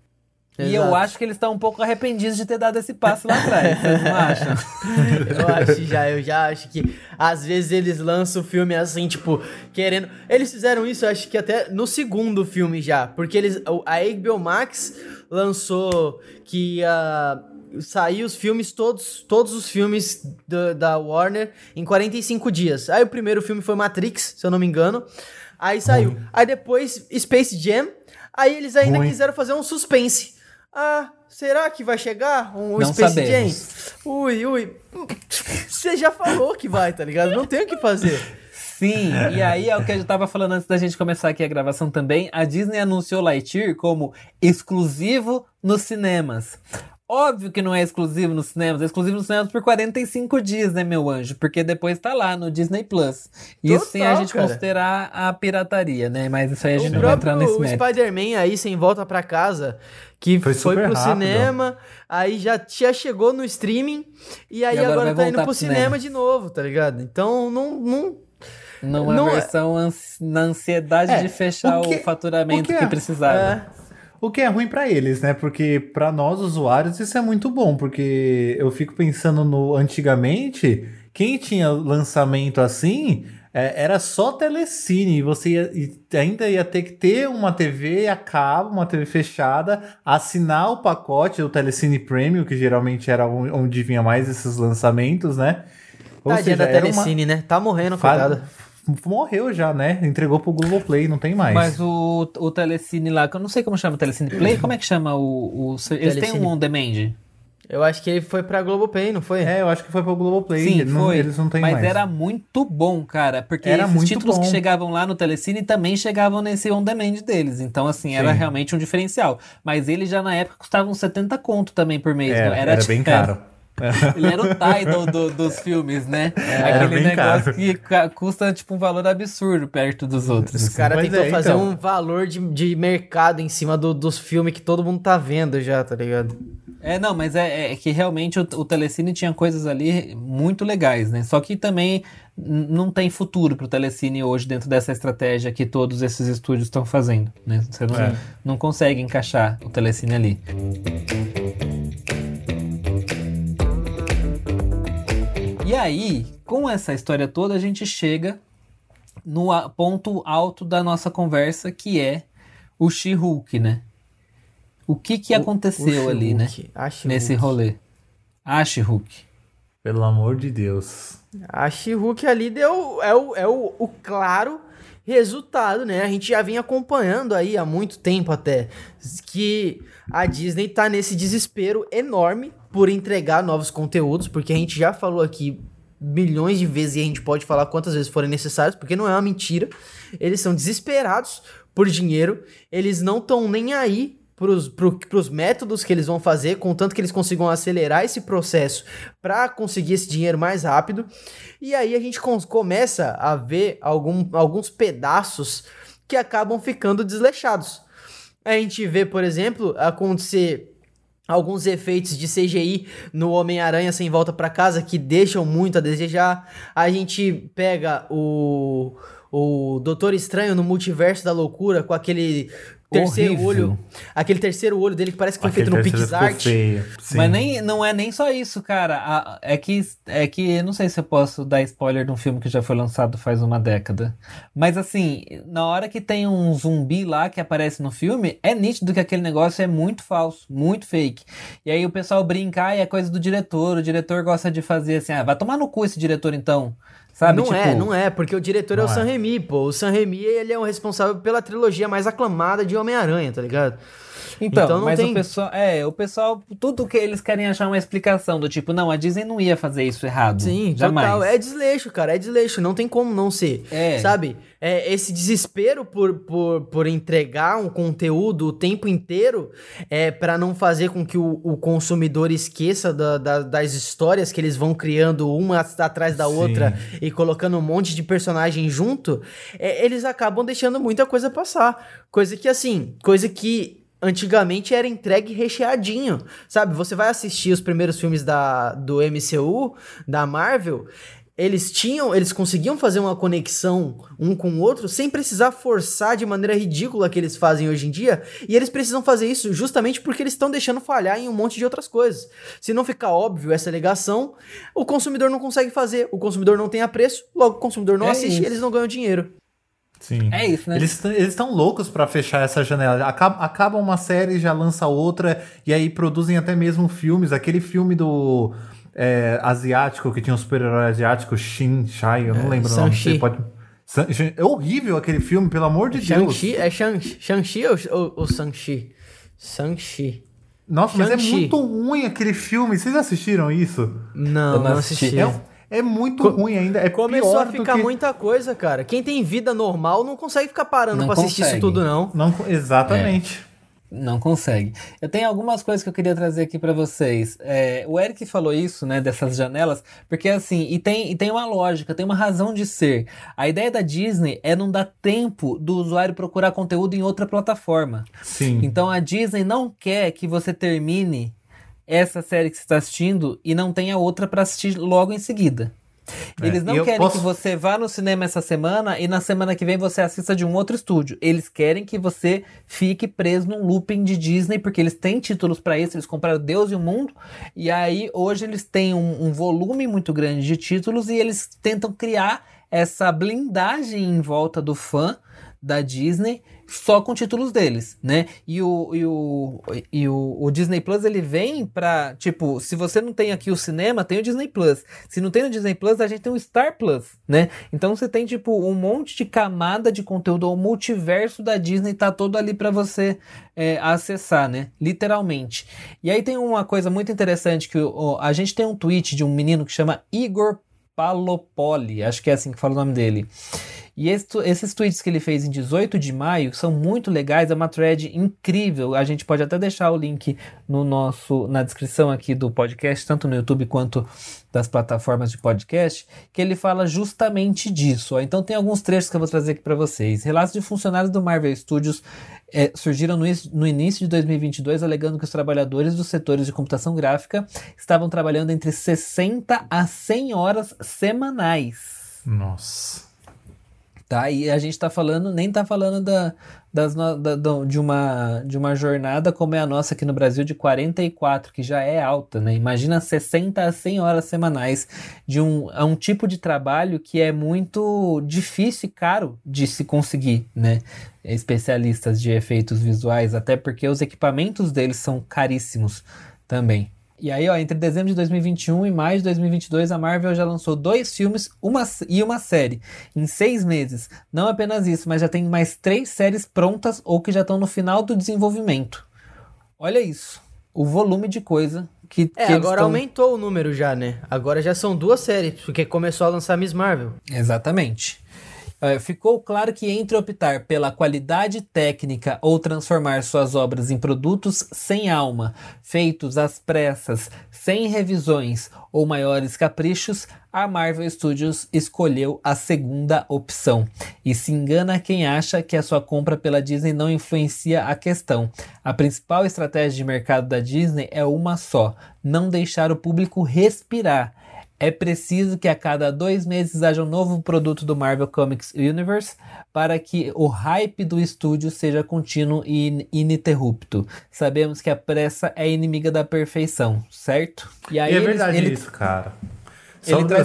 Exato. E eu acho que eles estão um pouco arrependidos de ter dado esse passo lá atrás, vocês não acham? Eu já acho que às vezes eles lançam o filme assim, tipo, querendo... Eles fizeram isso, eu acho que até no segundo filme já, porque a HBO Max lançou que saiu os filmes, todos os filmes da Warner em 45 dias. Aí o primeiro filme foi Matrix, se eu não me engano, aí saiu. Aí depois Space Jam, aí eles ainda quiseram fazer um suspense. Ah, será que vai chegar um Space Jam? Ui. Você já falou que vai, tá ligado? Não tem o que fazer. Sim, e aí é o que eu tava falando antes da gente começar aqui a gravação também. A Disney anunciou Lightyear como exclusivo nos cinemas. Óbvio que não é exclusivo nos cinemas. É exclusivo nos cinemas por 45 dias, né, meu anjo? Porque depois tá lá no Disney Plus. Isso sem a gente considerar a pirataria, né? Mas isso aí a gente não vai entrar nesse mérito. O Spider-Man aí, Sem Volta Pra Casa, que foi pro rápido. Cinema, aí já chegou no streaming, e aí agora tá indo pro cinema de novo, tá ligado? Então, não é versão na ansiedade de fechar o faturamento que precisava. O que é ruim pra eles, né? Porque pra nós, usuários, isso é muito bom. Porque eu fico pensando antigamente, quem tinha lançamento assim, era só Telecine. E você ainda ia ter que ter uma TV a cabo, uma TV fechada, assinar o pacote do Telecine Premium, que geralmente era onde vinha mais esses lançamentos, né? Tadinha da Telecine, né? Tá morrendo, coitada. Morreu já, né? Entregou pro Globoplay, não tem mais. Mas o Telecine lá, que eu não sei como chama o Telecine Play, como é que chama o eles têm um On Demand? Eu acho que ele foi pra Globoplay, não foi? Eu acho que foi pro Globoplay. Sim, foi. Eles não têm mais. Mas era muito bom, cara, porque os títulos que chegavam lá no Telecine também chegavam nesse On Demand deles. Então, assim, era realmente um diferencial. Mas ele já na época custava uns 70 conto também por mês. Era bem caro. Ele era o Tidal dos filmes, né? Era aquele negócio caro. Que custa tipo um valor absurdo perto dos outros. Os caras tentam fazer então um valor de mercado em cima dos filmes que todo mundo tá vendo já, tá ligado? Mas é que realmente o Telecine tinha coisas ali muito legais, né? Só que também não tem futuro pro Telecine hoje dentro dessa estratégia que todos esses estúdios estão fazendo, né? Você não consegue encaixar o Telecine ali. E aí, com essa história toda, a gente chega no ponto alto da nossa conversa, que é o She-Hulk, né? O que aconteceu ali, né? Nesse rolê. A She-Hulk. Pelo amor de Deus. A She-Hulk ali é o claro resultado, né? A gente já vinha acompanhando aí há muito tempo até, que a Disney tá nesse desespero enorme por entregar novos conteúdos, porque a gente já falou aqui milhões de vezes, e a gente pode falar quantas vezes forem necessárias, porque não é uma mentira. Eles são desesperados por dinheiro, eles não estão nem aí pros métodos que eles vão fazer, contanto que eles consigam acelerar esse processo para conseguir esse dinheiro mais rápido. E aí a gente começa a ver alguns pedaços que acabam ficando desleixados. A gente vê, por exemplo, acontecer alguns efeitos de CGI no Homem-Aranha Sem Volta Pra Casa que deixam muito a desejar. A gente pega o Doutor Estranho no Multiverso da Loucura com aquele terceiro horrível olho. Aquele terceiro olho dele que parece que foi feito no PixArt. Mas não é nem só isso, cara. É que eu não sei se eu posso dar spoiler de um filme que já foi lançado faz uma década. Mas assim, na hora que tem um zumbi lá que aparece no filme, é nítido que aquele negócio é muito falso, muito fake. E aí o pessoal brinca, e é coisa do diretor. O diretor gosta de fazer assim, vai tomar no cu esse diretor então. Sabe, não é, porque o diretor é o Sam Raimi, pô. O Sam Raimi, ele é o responsável pela trilogia mais aclamada de Homem-Aranha, tá ligado? Então não mas tem... o pessoal, tudo que eles querem achar uma explicação do tipo, não, a Disney não ia fazer isso errado. Sim, jamais. Total, é desleixo, cara, é desleixo, não tem como não ser, sabe? Esse desespero por entregar um conteúdo o tempo inteiro pra não fazer com que o consumidor esqueça das histórias que eles vão criando uma atrás da outra e colocando um monte de personagem junto, eles acabam deixando muita coisa passar. Coisa que antigamente era entregue recheadinho, sabe? Você vai assistir os primeiros filmes do MCU, da Marvel, eles conseguiam fazer uma conexão um com o outro sem precisar forçar de maneira ridícula que eles fazem hoje em dia, e eles precisam fazer isso justamente porque eles estão deixando falhar em um monte de outras coisas. Se não ficar óbvio essa ligação, o consumidor não consegue fazer, o consumidor não tem apreço, logo o consumidor não assiste, eles não ganham dinheiro. Sim. É isso, né? Eles estão loucos pra fechar essa janela. Acaba uma série, já lança outra, e aí produzem até mesmo filmes. Aquele filme do asiático, que tinha um super-herói asiático, Shang-Chi, eu não lembro o nome. Você pode... É horrível aquele filme, pelo amor de Deus. É Shang-Chi ou Shang-Chi? Shang-Chi. Nossa, mas é muito ruim aquele filme. Vocês assistiram isso? Não assisti. É muito ruim ainda. Começou a ficar muita coisa, cara. Quem tem vida normal não consegue ficar parando pra assistir isso tudo, não. Exatamente. Não consegue. Eu tenho algumas coisas que eu queria trazer aqui pra vocês. O Eric falou isso, né, dessas janelas, porque assim, e tem uma lógica, tem uma razão de ser. A ideia da Disney é não dar tempo do usuário procurar conteúdo em outra plataforma. Sim. Então a Disney não quer que você termine essa série que você está assistindo e não tenha outra para assistir logo em seguida. Eles não querem que você vá no cinema essa semana e na semana que vem você assista de um outro estúdio. Eles querem que você fique preso num looping de Disney, porque eles têm títulos para isso, eles compraram Deus e o Mundo, e aí hoje eles têm um volume muito grande de títulos, e eles tentam criar essa blindagem em volta do fã da Disney só com títulos deles, né? E o Disney Plus, ele vem pra, tipo, se você não tem aqui o cinema, tem o Disney Plus. Se não tem o Disney Plus, a gente tem o Star Plus, né? Então você tem, tipo, um monte de camada de conteúdo. O multiverso da Disney tá todo ali pra você acessar, né? Literalmente. E aí tem uma coisa muito interessante, que a gente tem um tweet de um menino que chama Igor Palopoli, acho que é assim que fala o nome dele. E esses tweets que ele fez em 18 de maio são muito legais, é uma thread incrível. A gente pode até deixar o link na descrição aqui do podcast, tanto no YouTube quanto das plataformas de podcast, que ele fala justamente disso. Então tem alguns trechos que eu vou trazer aqui para vocês. Relatos de funcionários do Marvel Studios surgiram no início de 2022, alegando que os trabalhadores dos setores de computação gráfica estavam trabalhando entre 60 a 100 horas semanais. Nossa. Tá? E a gente tá falando, nem tá falando de uma jornada como é a nossa aqui no Brasil, de 44, que já é alta, né? Imagina 60 a 100 horas semanais a um tipo de trabalho que é muito difícil e caro de se conseguir, né? Especialistas de efeitos visuais, até porque os equipamentos deles são caríssimos também. E aí, ó, entre dezembro de 2021 e maio de 2022, a Marvel já lançou 2 filmes e uma série em 6 meses. Não apenas isso, mas já tem mais 3 séries prontas ou que já estão no final do desenvolvimento. Olha isso, o volume de coisa que agora aumentou o número já, né? Agora já são 2 séries, porque começou a lançar Miss Marvel. Exatamente. Ficou claro que entre optar pela qualidade técnica ou transformar suas obras em produtos sem alma, feitos às pressas, sem revisões ou maiores caprichos, a Marvel Studios escolheu a segunda opção. E se engana quem acha que a sua compra pela Disney não influencia a questão. A principal estratégia de mercado da Disney é uma só: não deixar o público respirar. É preciso que a cada 2 meses haja um novo produto do Marvel Comics Universe para que o hype do estúdio seja contínuo e ininterrupto. Sabemos que a pressa é inimiga da perfeição, certo? E aí é verdade isso, cara. Continua.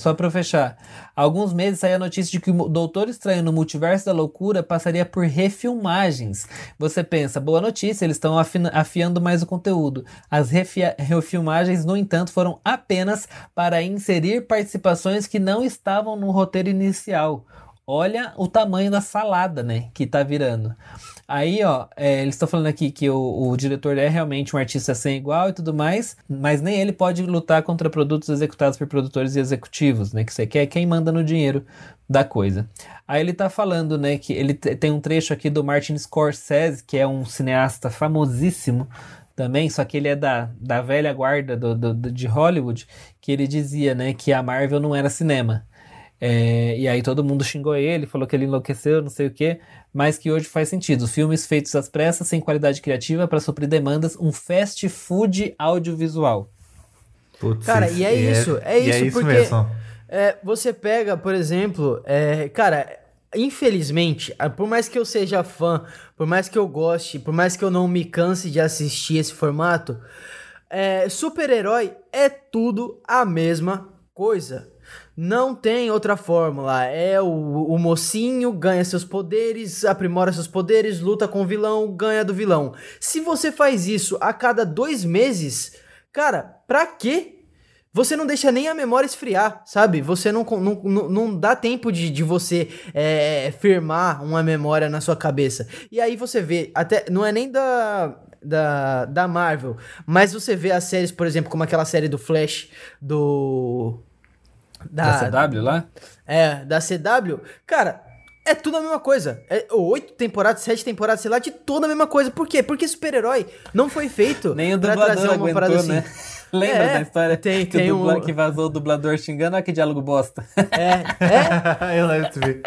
Só pra eu fechar. Há alguns meses saiu a notícia de que o Doutor Estranho no Multiverso da Loucura passaria por refilmagens. Você pensa, boa notícia, eles estão afiando mais o conteúdo. As refilmagens, no entanto, foram apenas para inserir participações que não estavam no roteiro inicial. Olha o tamanho da salada, né, que tá virando. Aí, ó, eles estão falando aqui que o diretor é realmente um artista sem igual e tudo mais, mas nem ele pode lutar contra produtos executados por produtores e executivos, né? Que você quer quem manda no dinheiro da coisa. Aí ele tá falando, né, que ele tem um trecho aqui do Martin Scorsese, que é um cineasta famosíssimo também, só que ele é da velha guarda de Hollywood, que ele dizia, né, que a Marvel não era cinema. E aí todo mundo xingou ele, falou que ele enlouqueceu, não sei o que, mas que hoje faz sentido. Filmes feitos às pressas, sem qualidade criativa, para suprir demandas, um fast food audiovisual. Putz, cara, e é isso porque mesmo. Você pega, por exemplo, cara, infelizmente, por mais que eu seja fã, por mais que eu goste, por mais que eu não me canse de assistir esse formato, super-herói é tudo a mesma coisa. Não tem outra fórmula, o mocinho ganha seus poderes, aprimora seus poderes, luta com o vilão, ganha do vilão. Se você faz isso a cada 2 meses, cara, pra quê? Você não deixa nem a memória esfriar, sabe? Você não dá tempo de você firmar uma memória na sua cabeça. E aí você vê, até não é nem da Marvel, mas você vê as séries, por exemplo, como aquela série do Flash, da CW lá? Da CW. Cara, é tudo a mesma coisa. 8 temporadas, 7 temporadas, sei lá, de toda a mesma coisa. Por quê? Porque super-herói não foi feito nem pra trazer uma parada assim. Né? Lembra da história? Tem que vazou o dublador xingando? Olha que diálogo bosta. Eu lembro de ver.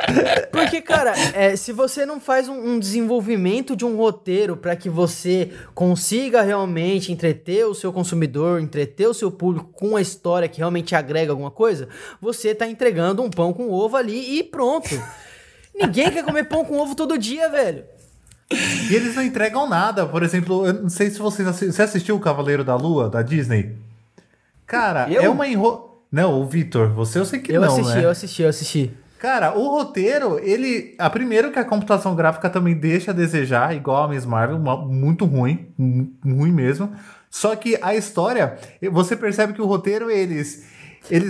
Porque, cara, se você não faz um desenvolvimento de um roteiro pra que você consiga realmente entreter o seu consumidor, entreter o seu público com a história que realmente agrega alguma coisa, você tá entregando um pão com ovo ali e pronto. Ninguém quer comer pão com ovo todo dia, velho. E eles não entregam nada. Por exemplo, eu não sei se você assistiu o Cavaleiro da Lua, da Disney? Cara, é uma enro... Não, o Victor, você eu sei que eu não, assisti, né? Eu assisti. Cara, o roteiro, ele... Primeiro que a computação gráfica também deixa a desejar, igual a Miss Marvel, muito ruim, ruim mesmo. Só que a história, você percebe que o roteiro, eles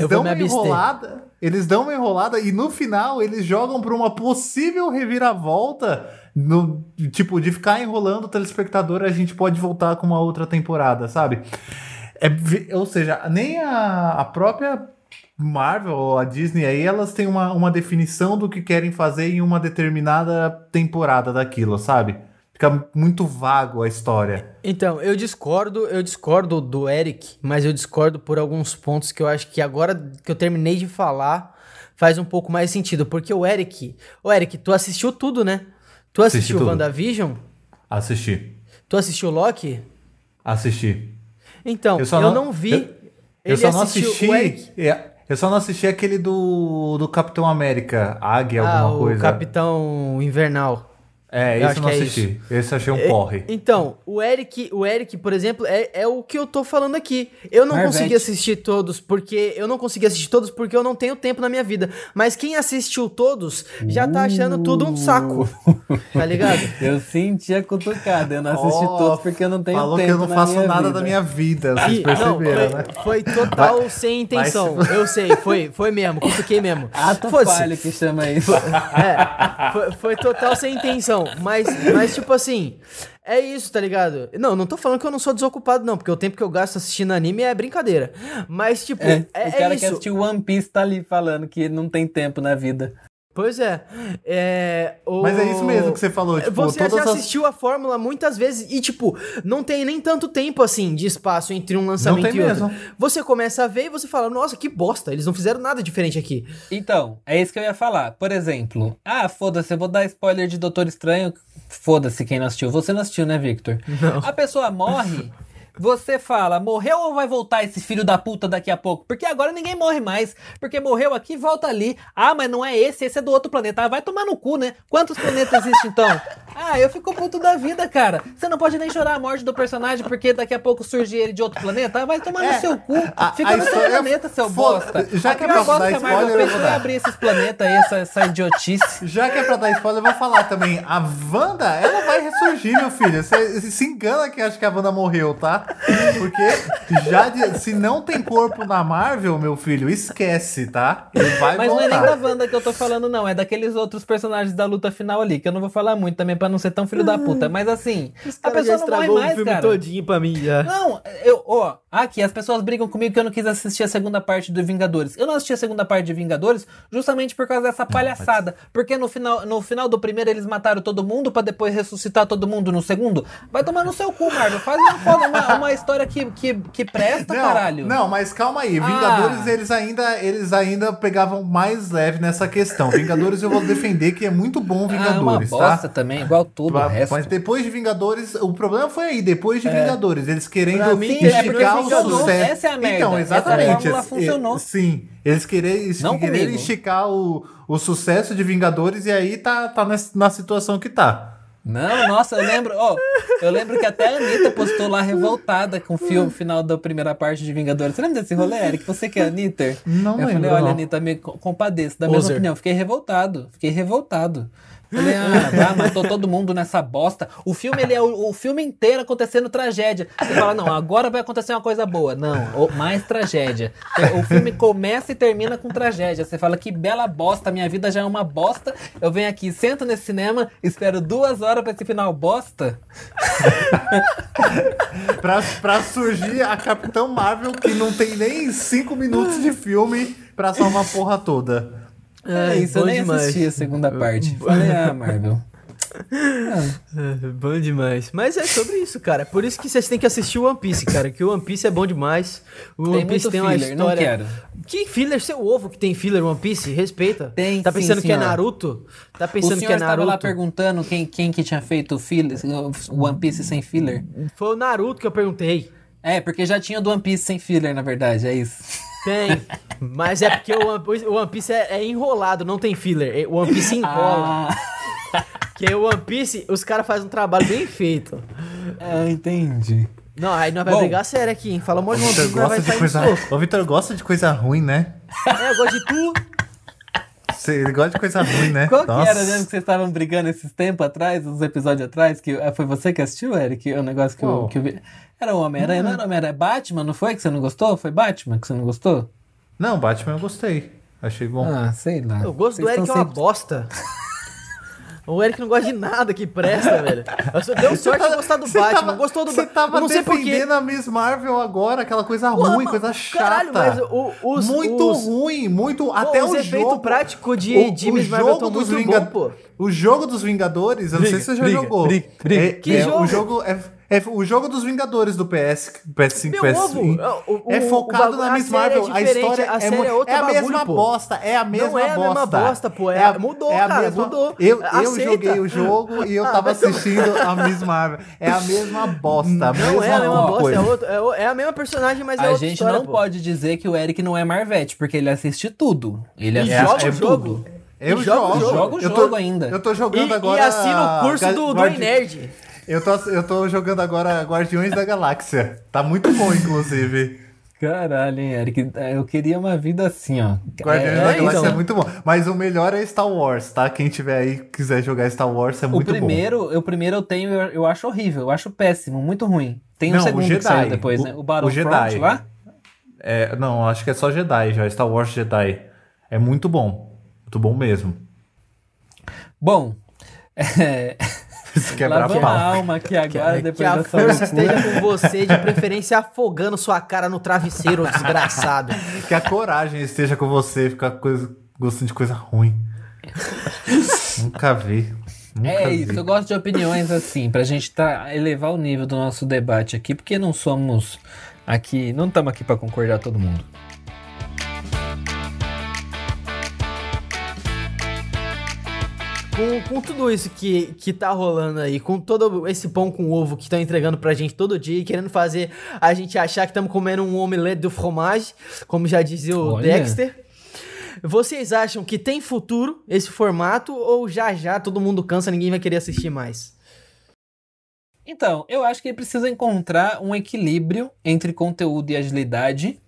dão uma enrolada... Eles dão uma enrolada e no final eles jogam para uma possível reviravolta, de ficar enrolando o telespectador, a gente pode voltar com uma outra temporada, sabe? Ou seja, nem a própria Marvel ou a Disney aí, elas têm uma definição do que querem fazer em uma determinada temporada daquilo, sabe? Fica muito vago a história. Então, eu discordo do Eric, mas eu discordo por alguns pontos que eu acho que agora que eu terminei de falar faz um pouco mais sentido, porque o Eric... Ô, Eric, tu assistiu tudo, né? Tu assistiu o WandaVision? Assisti. Tu assistiu o Loki? Assisti. Então, eu não vi... Eu só não assisti aquele do Capitão América, Águia, alguma coisa. O Capitão Invernal. É, esse eu não assisti. Esse eu achei um porre. Então, o Eric, por exemplo, é o que eu tô falando aqui. Eu não consegui assistir todos, porque eu não tenho tempo na minha vida. Mas quem assistiu todos já tá achando tudo um saco. Tá ligado? Eu senti a cutucada. Eu não assisti todos porque eu não tenho tempo na minha vida. Falou que eu não faço nada da minha vida. Vocês perceberam, né? Foi total sem intenção. Eu sei, foi mesmo. Cutuquei mesmo. Ato falho que chama isso. É, foi total sem intenção. Mas tipo assim, é isso, tá ligado? Não tô falando que eu não sou desocupado, não, porque o tempo que eu gasto assistindo anime é brincadeira. Mas, tipo, o cara que assistiu One Piece tá ali falando que não tem tempo na vida. Pois é. Mas é isso mesmo que você falou. Tipo, você já assistiu a fórmula muitas vezes e, tipo, não tem nem tanto tempo, assim, de espaço entre um lançamento e outro. Mesmo. Você começa a ver e você fala, nossa, que bosta, eles não fizeram nada diferente aqui. Então, é isso que eu ia falar. Por exemplo, foda-se, eu vou dar spoiler de Doutor Estranho. Foda-se quem não assistiu. Você não assistiu, né, Victor? Não. A pessoa morre... Você fala, morreu ou vai voltar esse filho da puta daqui a pouco? Porque agora ninguém morre mais. Porque morreu aqui, volta ali. Ah, mas não é esse é do outro planeta. Ah, vai tomar no cu, né? Quantos planetas existem então? Ah, eu fico puto da vida, cara. Você não pode nem chorar a morte do personagem porque daqui a pouco surge ele de outro planeta. Ah, vai tomar no seu cu. Fica no seu planeta, seu bosta. Já que é pra dar spoiler, eu vou abrir esses planetas aí, essa idiotice. Já que é pra dar spoiler, eu vou falar também. A Wanda, ela vai ressurgir, meu filho. Você se engana que acha que a Wanda morreu, tá? Porque se não tem corpo na Marvel, meu filho, esquece, tá? Ele vai voltar. Mas não é nem da Wanda que eu tô falando, não. É daqueles outros personagens da luta final ali, que eu não vou falar muito também pra não ser tão filho da puta. Mas assim, a pessoa não morre mais, cara. O filme todinho pra mim já. Não, aqui as pessoas brigam comigo que eu não quis assistir a segunda parte do Vingadores. Eu não assisti a segunda parte de Vingadores justamente por causa dessa palhaçada. Porque no final do primeiro eles mataram todo mundo pra depois ressuscitar todo mundo no segundo. Vai tomar no seu cu, Marvel. Faz uma história que presta, não, caralho. Não, mas calma aí. Vingadores, eles ainda pegavam mais leve nessa questão. Vingadores, eu vou defender que é muito bom Vingadores, uma bosta também, igual tudo o resto. Mas depois de Vingadores, o problema foi aí. Depois de Vingadores, eles querendo esticar o sucesso. Essa é a merda. Então, exatamente. Essa funcionou. Sim. Eles quererem esticar o sucesso de Vingadores e aí tá na situação que tá. Não, nossa, eu lembro que até a Anitta postou lá revoltada com o filme final da primeira parte de Vingadores. Você lembra desse rolê, Eric? Você que é a Anitta? Não, eu falei, olha, Anitta, me compadeço. Da mesma opinião, fiquei revoltado. Falei, matou todo mundo nessa bosta. O filme, ele é o filme inteiro acontecendo tragédia. Você fala, não, agora vai acontecer uma coisa boa. Não, mais tragédia. O filme começa e termina com tragédia. Você fala, que bela bosta, minha vida já é uma bosta. Eu venho aqui, sento nesse cinema, espero 2 horas pra esse final bosta. pra surgir a Capitão Marvel, que não tem nem 5 minutos de filme pra salvar a porra toda. É isso, eu nem assisti a segunda parte. Falei, Marvel. Bom demais. Mas é sobre isso, cara. Por isso que vocês têm que assistir o One Piece, cara. Que o One Piece é bom demais. O One Piece tem uma filler, história. Não quero. Que filler? Seu ovo que tem filler One Piece? Respeita. Tem, tá pensando que é Naruto? Tá pensando que é Naruto? O senhor tava lá perguntando quem que tinha feito o One Piece sem filler? Foi o Naruto que eu perguntei. É, porque já tinha do One Piece sem filler, na verdade. É isso. Tem, mas é porque o One Piece é enrolado, não tem filler. O One Piece enrola. Porque o One Piece, os caras fazem um trabalho bem feito. Entendi. Não, aí nós vai brigar sério aqui, hein? Fala um monte de coisa. O Victor gosta de coisa ruim, né? Eu gosto de tudo. Ele gosta de coisa ruim, né? Qual que era mesmo que vocês estavam brigando esses tempos atrás, uns episódios atrás? Que foi você que assistiu, Eric? O negócio que eu vi. Era o Homem-Aranha, não era o Homem-Aranha. Batman, não foi? Que você não gostou? Foi Batman que você não gostou? Não, Batman eu gostei. Achei bom. Sei lá. O gosto do Eric é uma bosta. O Eric não gosta de nada que presta, velho. Eu só deu sorte de gostar do Batman. Gostou do Batman. Tava não sei defendendo a Miss Marvel agora, aquela coisa ruim, coisa chata. Caralho, mas muito ruim. Até o efeito prático de Miss Marvel tão muito bom, pô. O jogo dos Vingadores, eu não sei se você já jogou. Que jogo? O jogo é o jogo dos Vingadores do PS5, PS5. É focado na Miss Marvel. A história é a mesma bosta. É a mesma bosta. Não é a mesma bosta, pô. Mudou, cara. Mudou. Eu joguei o jogo e eu tava assistindo a Miss Marvel. É a mesma bosta. Não é a mesma bosta. É a mesma personagem, mas é outra história. A gente não pode dizer que o Eric não é Marvete, porque ele assiste tudo. Ele assiste tudo. Eu jogo o jogo ainda. Eu tô jogando agora... E assino o curso do E-Nerd. Eu tô jogando agora Guardiões da Galáxia. Tá muito bom, inclusive. Caralho, hein, Eric? Eu queria uma vida assim, ó. Guardiões da Galáxia então. É muito bom. Mas o melhor é Star Wars, tá? Quem tiver aí quiser jogar Star Wars, é muito bom. O primeiro eu tenho, eu acho horrível. Eu acho péssimo, muito ruim. Tem o segundo Jedi, que saiu depois, né? O Battlefront lá? É, não, acho que é só Jedi já. Star Wars Jedi. É muito bom. Muito bom mesmo. Bom, lava a alma aqui agora, depois da saúde. Que a força esteja com você, de preferência afogando sua cara no travesseiro, desgraçado. Que a coragem esteja com você, ficar gostando de coisa ruim. Nunca vi. Nunca vi. Isso, eu gosto de opiniões assim, pra gente elevar o nível do nosso debate aqui, porque não estamos aqui pra concordar todo mundo. Com tudo isso que tá rolando aí, com todo esse pão com ovo que estão entregando pra gente todo dia e querendo fazer a gente achar que estamos comendo um omelete de fromage, como já dizia o Dexter, vocês acham que tem futuro esse formato ou já todo mundo cansa, ninguém vai querer assistir mais? Então, eu acho que precisa encontrar um equilíbrio entre conteúdo e agilidade,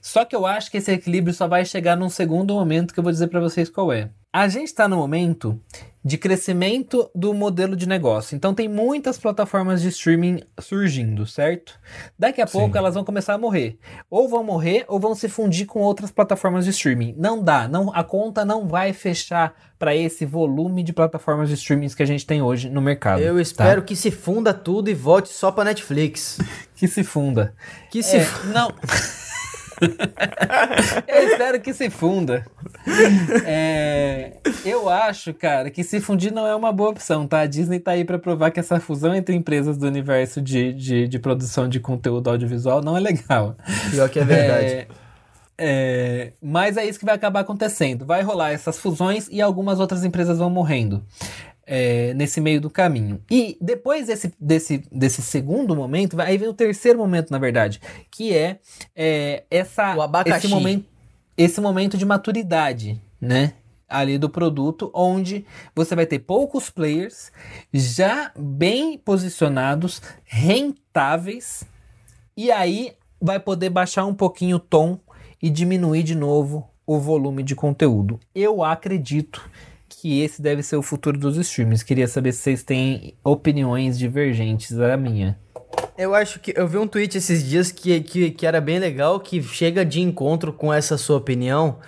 só que eu acho que esse equilíbrio só vai chegar num segundo momento que eu vou dizer pra vocês qual é. A gente está no momento de crescimento do modelo de negócio. Então tem muitas plataformas de streaming surgindo, certo? Daqui a pouco elas vão começar a morrer. Ou vão morrer ou vão se fundir com outras plataformas de streaming. Não dá, a conta não vai fechar para esse volume de plataformas de streaming que a gente tem hoje no mercado. Eu espero que se funda tudo e volte só para Netflix. Que se funda. Que se não. Eu espero que se funda. Eu acho, cara, que se fundir não é uma boa opção, tá? A Disney tá aí pra provar que essa fusão entre empresas do universo de produção de conteúdo audiovisual não é legal. Pior que é verdade. Mas é isso que vai acabar acontecendo. Vai rolar essas fusões e algumas outras empresas vão morrendo. Nesse meio do caminho. E depois desse segundo momento, aí vem o terceiro momento, na verdade, que é esse momento de maturidade, né? Ali do produto, onde você vai ter poucos players já bem posicionados, rentáveis, e aí vai poder baixar um pouquinho o tom e diminuir de novo o volume de conteúdo. Eu acredito que esse deve ser o futuro dos streams. Queria saber se vocês têm opiniões divergentes da minha. Eu acho que... Eu vi um tweet esses dias que era bem legal, que chega de encontro com essa sua opinião,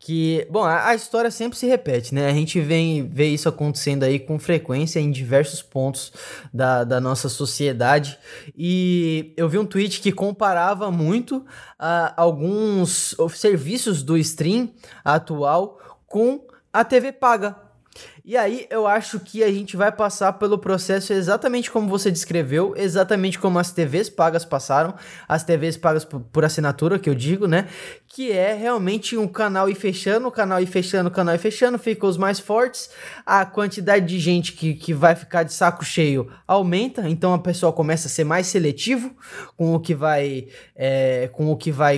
que... Bom, a história sempre se repete, né? A gente vê isso acontecendo aí com frequência em diversos pontos da nossa sociedade. E eu vi um tweet que comparava muito a alguns serviços do stream atual com a TV paga. E aí eu acho que a gente vai passar pelo processo exatamente como você descreveu, exatamente como as TVs pagas passaram, as TVs pagas por assinatura, que eu digo, né? Que é realmente um canal e fechando, canal e fechando, canal e fechando, ficam os mais fortes, a quantidade de gente que vai ficar de saco cheio aumenta, então a pessoa começa a ser mais seletivo com o que vai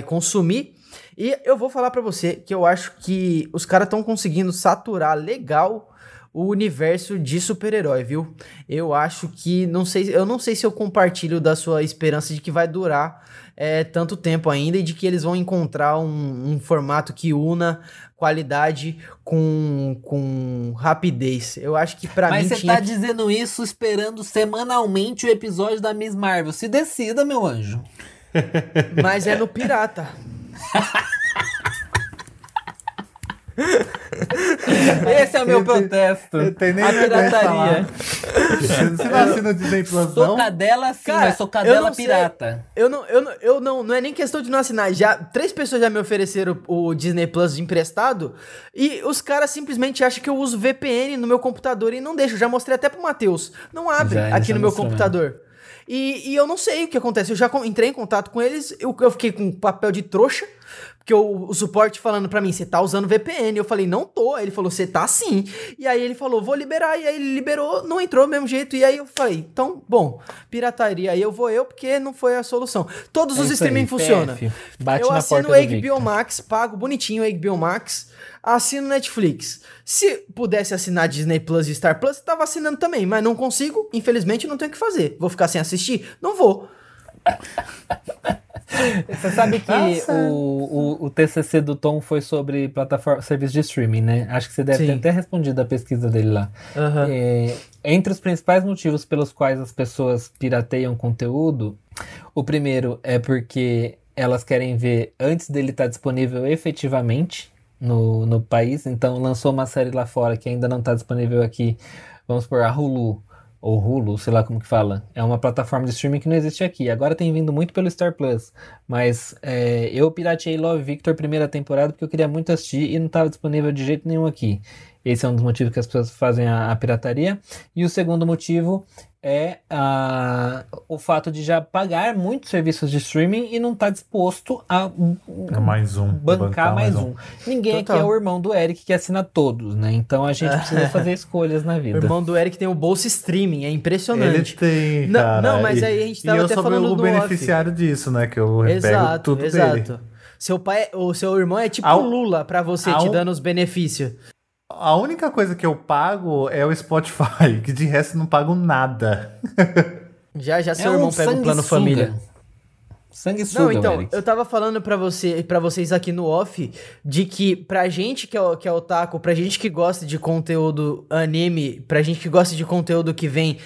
consumir. E eu vou falar pra você que eu acho que os caras estão conseguindo saturar legal o universo de super-herói, viu? Eu acho que... Eu não sei se eu compartilho da sua esperança de que vai durar tanto tempo ainda e de que eles vão encontrar um formato que una qualidade com rapidez. Eu acho que pra mim... Mas você tá dizendo isso esperando semanalmente o episódio da Miss Marvel. Se decida, meu anjo. Mas é no pirata. Esse é o meu protesto. A pirataria. Você não assina o Disney Plus, não? Sou cadela sim, cara, mas sou cadela pirata. Não é nem questão de não assinar. Já, 3 pessoas já me ofereceram o Disney Plus de emprestado e os caras simplesmente acham que eu uso VPN no meu computador e não deixam. Já mostrei até pro Matheus. Não abre aqui no meu computador. Mesmo. E eu não sei o que acontece. Eu já entrei em contato com eles, eu fiquei com papel de trouxa, porque o suporte falando pra mim, você tá usando VPN? Eu falei, não tô. Aí ele falou, você tá sim. E aí ele falou, vou liberar. E aí ele liberou, não entrou do mesmo jeito. E aí eu falei, então, bom, pirataria. Aí eu, porque não foi a solução. Todos os streaming funcionam. Eu assino o HBO Max, pago bonitinho o HBO Max, assino Netflix. Se pudesse assinar Disney Plus e Star Plus, tava assinando também, mas não consigo. Infelizmente, não tenho o que fazer. Vou ficar sem assistir? Não vou. Você sabe que o TCC do Tom foi sobre plataforma, serviço de streaming, né? Acho que você deve ter até respondido a pesquisa dele lá. Uhum. Entre os principais motivos pelos quais as pessoas pirateiam conteúdo, o primeiro é porque elas querem ver antes dele estar disponível efetivamente no país. Então, lançou uma série lá fora que ainda não está disponível aqui. Vamos por a Hulu. Ou Hulu, sei lá como que fala. É uma plataforma de streaming que não existe aqui. Agora tem vindo muito pelo Star Plus. Mas eu pirateei Love, Victor, primeira temporada, porque eu queria muito assistir e não estava disponível de jeito nenhum aqui. Esse é um dos motivos que as pessoas fazem a pirataria. E o segundo motivo é o fato de já pagar muitos serviços de streaming e não estar disposto a bancar mais um. Ninguém aqui é o irmão do Eric que assina todos, né? Então a gente precisa fazer escolhas na vida. O irmão do Eric tem o bolso streaming, é impressionante. Ele tem, cara. Não, mas aí a gente tava até falando do off. E eu sou o beneficiário disso, né? Que eu pego tudo dele. Seu irmão é tipo Lula pra você, te dando os benefícios. A única coisa que eu pago é o Spotify, que de resto não pago nada. Já seu irmão pega o plano família. Sanguessuga. Não, então, Eric, eu tava falando pra vocês aqui no off, de que pra gente que é otaku, pra gente que gosta de conteúdo anime, pra gente que gosta de conteúdo que vem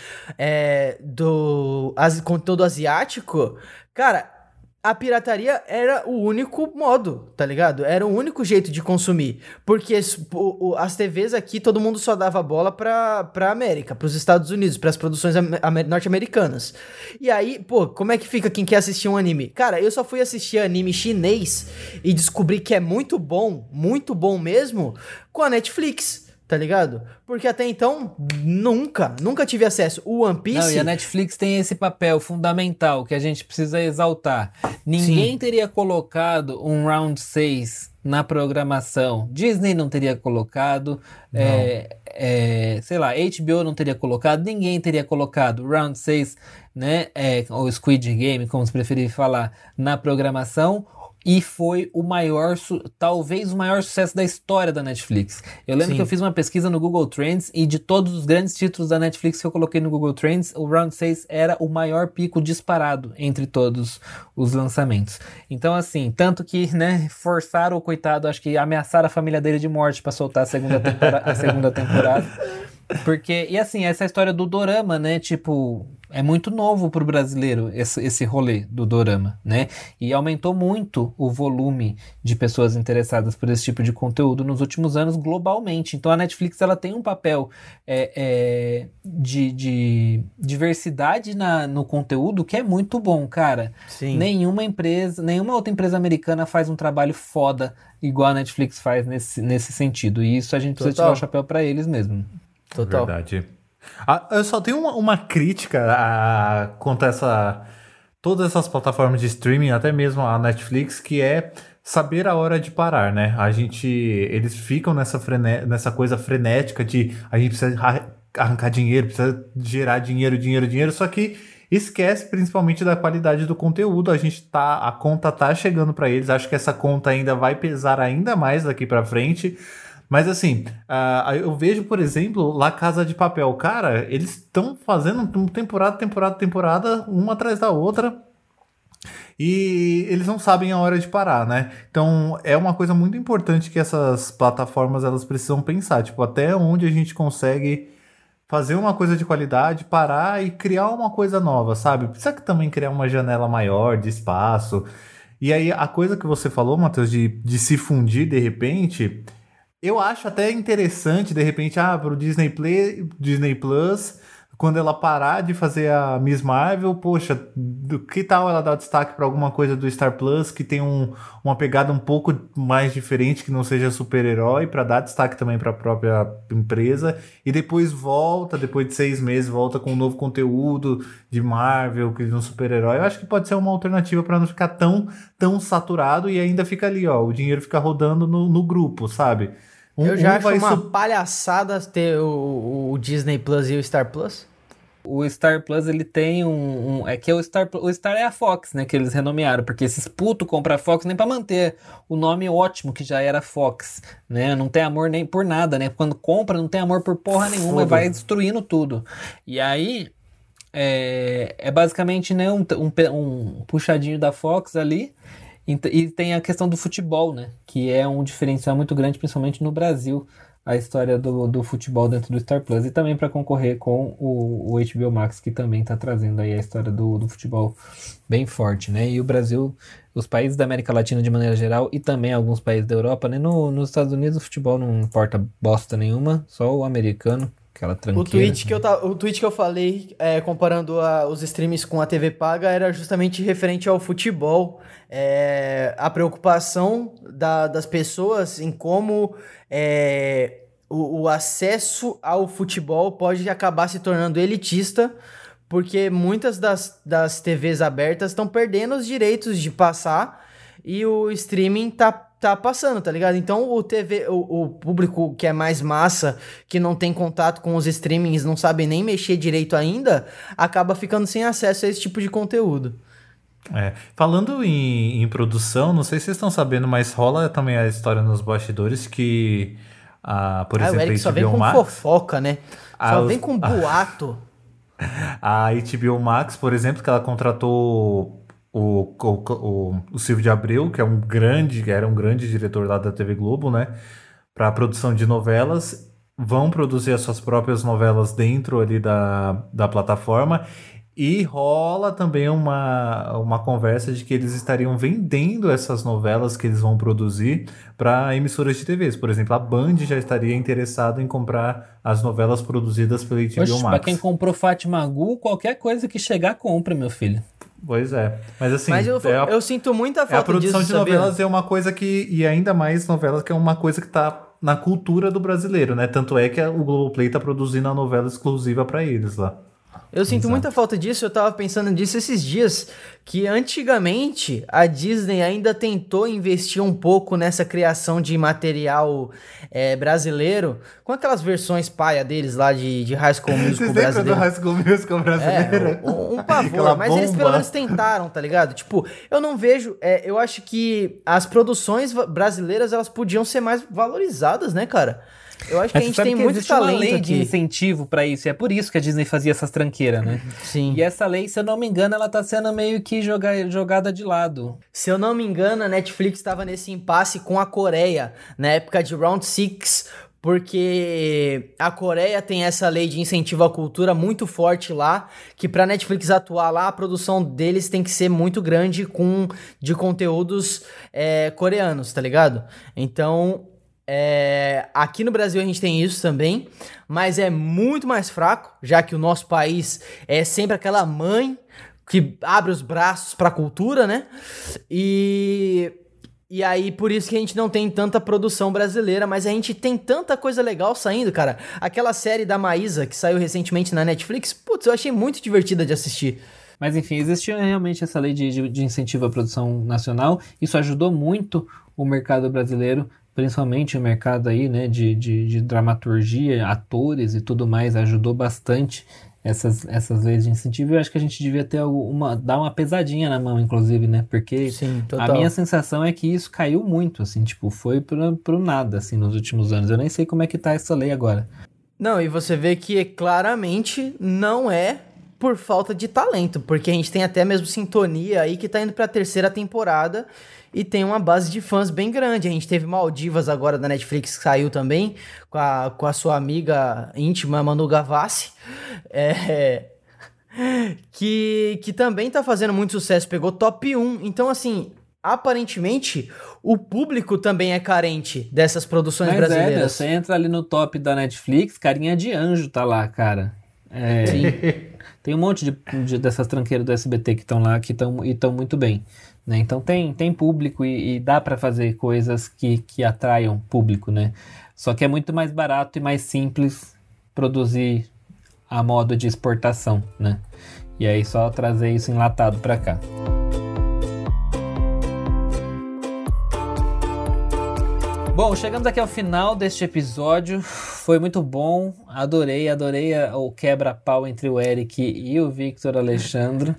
conteúdo asiático, cara, a pirataria era o único modo, tá ligado? Era o único jeito de consumir. Porque as TVs aqui, todo mundo só dava bola pra América, pros Estados Unidos, pras produções norte-americanas. E aí, pô, como é que fica quem quer assistir um anime? Cara, eu só fui assistir anime chinês e descobri que é muito bom mesmo, com a Netflix. Tá ligado? Porque até então, nunca tive acesso. O One Piece... Não, e a Netflix tem esse papel fundamental que a gente precisa exaltar. Ninguém teria colocado um Round 6 na programação. Disney não teria colocado... Não. Sei lá, HBO não teria colocado. Ninguém teria colocado Round 6, né? Ou Squid Game, como se preferir falar, na programação... E foi talvez o maior sucesso da história da Netflix. Eu lembro que eu fiz uma pesquisa no Google Trends e de todos os grandes títulos da Netflix que eu coloquei no Google Trends, o Round 6 era o maior pico disparado entre todos os lançamentos. Então, assim, tanto que, né, forçaram o coitado, acho que ameaçaram a família dele de morte pra soltar a segunda temporada. Porque, e assim, essa história do dorama, né, tipo... É muito novo pro brasileiro esse rolê do dorama, né? E aumentou muito o volume de pessoas interessadas por esse tipo de conteúdo nos últimos anos globalmente. Então a Netflix, ela tem um papel de diversidade no conteúdo que é muito bom, cara. Sim. Nenhuma outra empresa americana faz um trabalho foda igual a Netflix faz nesse sentido. E isso a gente precisa tirar o chapéu pra eles mesmo. Total. Verdade. Eu só tenho uma crítica quanto a todas essas plataformas de streaming, até mesmo a Netflix, que é saber a hora de parar, né? Eles ficam nessa coisa frenética de a gente precisa arrancar dinheiro, precisa gerar dinheiro, só que esquece principalmente da qualidade do conteúdo. A conta tá chegando para eles, acho que essa conta ainda vai pesar ainda mais daqui para frente. Mas assim, eu vejo, por exemplo, La Casa de Papel. Cara, eles estão fazendo temporada, uma atrás da outra. E eles não sabem a hora de parar, né? Então, é uma coisa muito importante que essas plataformas, elas precisam pensar. Tipo, até onde a gente consegue fazer uma coisa de qualidade, parar e criar uma coisa nova, sabe? Precisa também criar uma janela maior de espaço. E aí, a coisa que você falou, Matheus, de se fundir de repente... Eu acho até interessante, de repente, pro Disney Plus, quando ela parar de fazer a Miss Marvel, poxa, que tal ela dar destaque para alguma coisa do Star Plus que tem uma pegada um pouco mais diferente, que não seja super-herói, para dar destaque também para a própria empresa, e depois volta, depois de 6 meses, volta com um novo conteúdo de Marvel, que de um super-herói. Eu acho que pode ser uma alternativa para não ficar tão saturado, e ainda fica ali, o dinheiro fica rodando no grupo, sabe? Eu já acho uma palhaçada ter o Disney Plus e o Star Plus. O Star Plus, ele tem é que o Star é a Fox, né? Que eles renomearam, porque esses putos compram a Fox nem pra manter o nome ótimo que já era Fox, né? Não tem amor nem por nada, né? Quando compra, não tem amor por porra nenhuma, vai destruindo tudo. E aí, é basicamente, né, um puxadinho da Fox ali. E tem a questão do futebol, né? Que é um diferencial muito grande, principalmente no Brasil, a história do futebol dentro do Star Plus. E também para concorrer com o HBO Max, que também está trazendo aí a história do futebol bem forte, né? E o Brasil, os países da América Latina de maneira geral e também alguns países da Europa, né? Nos Estados Unidos o futebol não importa bosta nenhuma, só o americano. O tweet que eu falei, comparando os streams com a TV paga, era justamente referente ao futebol. A preocupação das pessoas em como o acesso ao futebol pode acabar se tornando elitista, porque muitas das TVs abertas estão perdendo os direitos de passar e o streaming tá passando, tá ligado? Então o público que é mais massa, que não tem contato com os streamings, não sabe nem mexer direito ainda, acaba ficando sem acesso a esse tipo de conteúdo. Falando em produção, não sei se vocês estão sabendo, mas rola também a história nos bastidores que, por exemplo, o Eric só vem com fofoca, né? Só vem com boato. A HBO Max, por exemplo, que ela contratou o Silvio de Abreu, que era um grande diretor lá da TV Globo, né, para a produção de novelas, vão produzir as suas próprias novelas dentro ali da plataforma, e rola também uma conversa de que eles estariam vendendo essas novelas que eles vão produzir para emissoras de TVs. Por exemplo, a Band já estaria interessada em comprar as novelas produzidas pela HBO Max. Para quem comprou Fátima Gu, qualquer coisa que chegar, compra, meu filho. Pois é, mas assim... Mas eu sinto muita falta disso, a produção disso, de novelas, sabia? É uma coisa que... E ainda mais novelas, que é uma coisa que tá na cultura do brasileiro, né? Tanto é que o Globoplay tá produzindo a novela exclusiva pra eles lá. Eu sinto muita falta disso, eu tava pensando nisso esses dias, que antigamente a Disney ainda tentou investir um pouco nessa criação de material brasileiro, com aquelas versões paia deles lá de High School Musical brasileiro. Vocês lembram do High School Musical brasileiro? Um pavor, mas eles pelo menos tentaram, tá ligado? Tipo, eu não vejo, eu acho que as produções brasileiras, elas podiam ser mais valorizadas, né, cara? Eu acho que a gente tem muito talento uma lei aqui de incentivo pra isso, e é por isso que a Disney fazia essas tranqueiras, né? Sim. E essa lei, se eu não me engano, ela tá sendo meio que jogada de lado. Se eu não me engano, a Netflix estava nesse impasse com a Coreia, na época de Round 6, porque a Coreia tem essa lei de incentivo à cultura muito forte lá, que pra Netflix atuar lá, a produção deles tem que ser muito grande de conteúdos coreanos, tá ligado? Então... aqui no Brasil a gente tem isso também, mas é muito mais fraco, já que o nosso país é sempre aquela mãe que abre os braços pra cultura, né? E aí, por isso que a gente não tem tanta produção brasileira, mas a gente tem tanta coisa legal saindo, cara. Aquela série da Maísa, que saiu recentemente na Netflix, putz, eu achei muito divertida de assistir. Mas enfim, existia realmente essa lei de incentivo à produção nacional, isso ajudou muito o mercado brasileiro, principalmente o mercado aí, né, de dramaturgia, atores e tudo mais, ajudou bastante essas leis de incentivo. Eu acho que a gente devia dar uma pesadinha na mão, inclusive, né, porque sim, a minha sensação é que isso caiu muito, assim, tipo, foi pro nada, assim, nos últimos anos. Eu nem sei como é que tá essa lei agora. Não, e você vê que claramente não é por falta de talento, porque a gente tem até mesmo Sintonia aí, que tá indo pra 3ª temporada, e tem uma base de fãs bem grande. A gente teve Maldivas agora da Netflix, que saiu também, com a sua amiga íntima Manu Gavassi, que também tá fazendo muito sucesso, pegou top 1. Então, assim, aparentemente, o público também é carente dessas produções brasileiras. Você entra ali no top da Netflix, carinha de anjo tá lá, cara. É, tem um monte dessas tranqueiras do SBT que estão lá, que estão muito bem. Né? Então tem público e dá pra fazer coisas que atraiam público, né? Só que é muito mais barato e mais simples produzir a modo de exportação, né? E aí só trazer isso enlatado pra cá. Bom, chegamos aqui ao final deste episódio, foi muito bom, adorei o quebra-pau entre o Eric e o Victor Alexandre.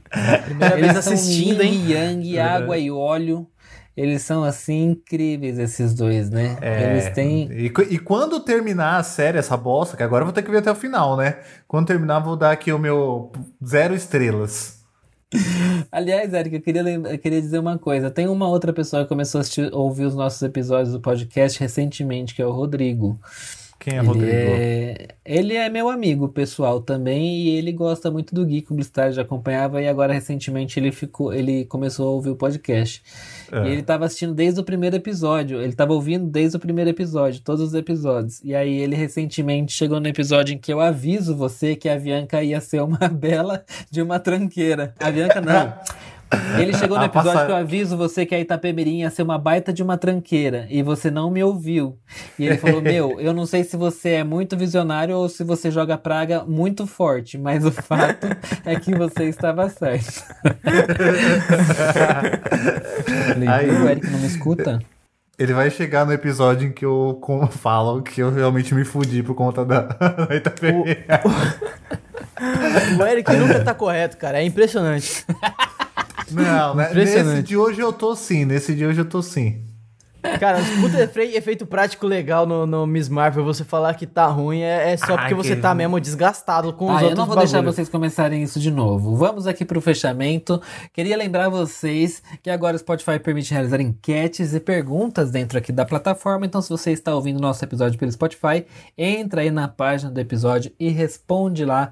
Primeira vez assistindo, hein? Yang, água e óleo, eles são assim incríveis esses dois, né? É, eles têm... E quando terminar a série, essa bosta, que agora eu vou ter que ver até o final, né? Quando terminar vou dar aqui o meu 0 estrelas. Aliás, Eric, eu queria dizer uma coisa. Tem uma outra pessoa que começou a ouvir os nossos episódios do podcast recentemente, que é o Rodrigo. Quem é o Rodrigo? Ele é meu amigo pessoal também, e ele gosta muito do Geek Publicitário, já acompanhava, e agora recentemente ele começou a ouvir o podcast. É. E ele estava assistindo desde o primeiro episódio, ele estava ouvindo desde o primeiro episódio, todos os episódios. E aí ele recentemente chegou no episódio em que eu aviso você que a Bianca ia ser uma bela de uma tranqueira. A Bianca não... Ele chegou no episódio que eu aviso você que a Itapemirim ia ser uma baita de uma tranqueira e você não me ouviu. E ele falou, eu não sei se você é muito visionário ou se você joga praga muito forte, mas o fato é que você estava certo. Aí, o Eric não me escuta? Ele vai chegar no episódio em que eu falo que eu realmente me fudi por conta da Itapemirim. O Eric nunca tá correto, cara. É impressionante. Não, nesse de hoje eu tô sim. Cara, puta efeito prático legal no Miss Marvel. Você falar que tá ruim é só porque você tá mesmo desgastado com os outros bagulhos. Eu não vou deixar vocês começarem isso de novo. Vamos aqui pro fechamento. Queria lembrar vocês que agora o Spotify permite realizar enquetes e perguntas dentro aqui da plataforma. Então, se você está ouvindo nosso episódio pelo Spotify, entra aí na página do episódio e responde lá.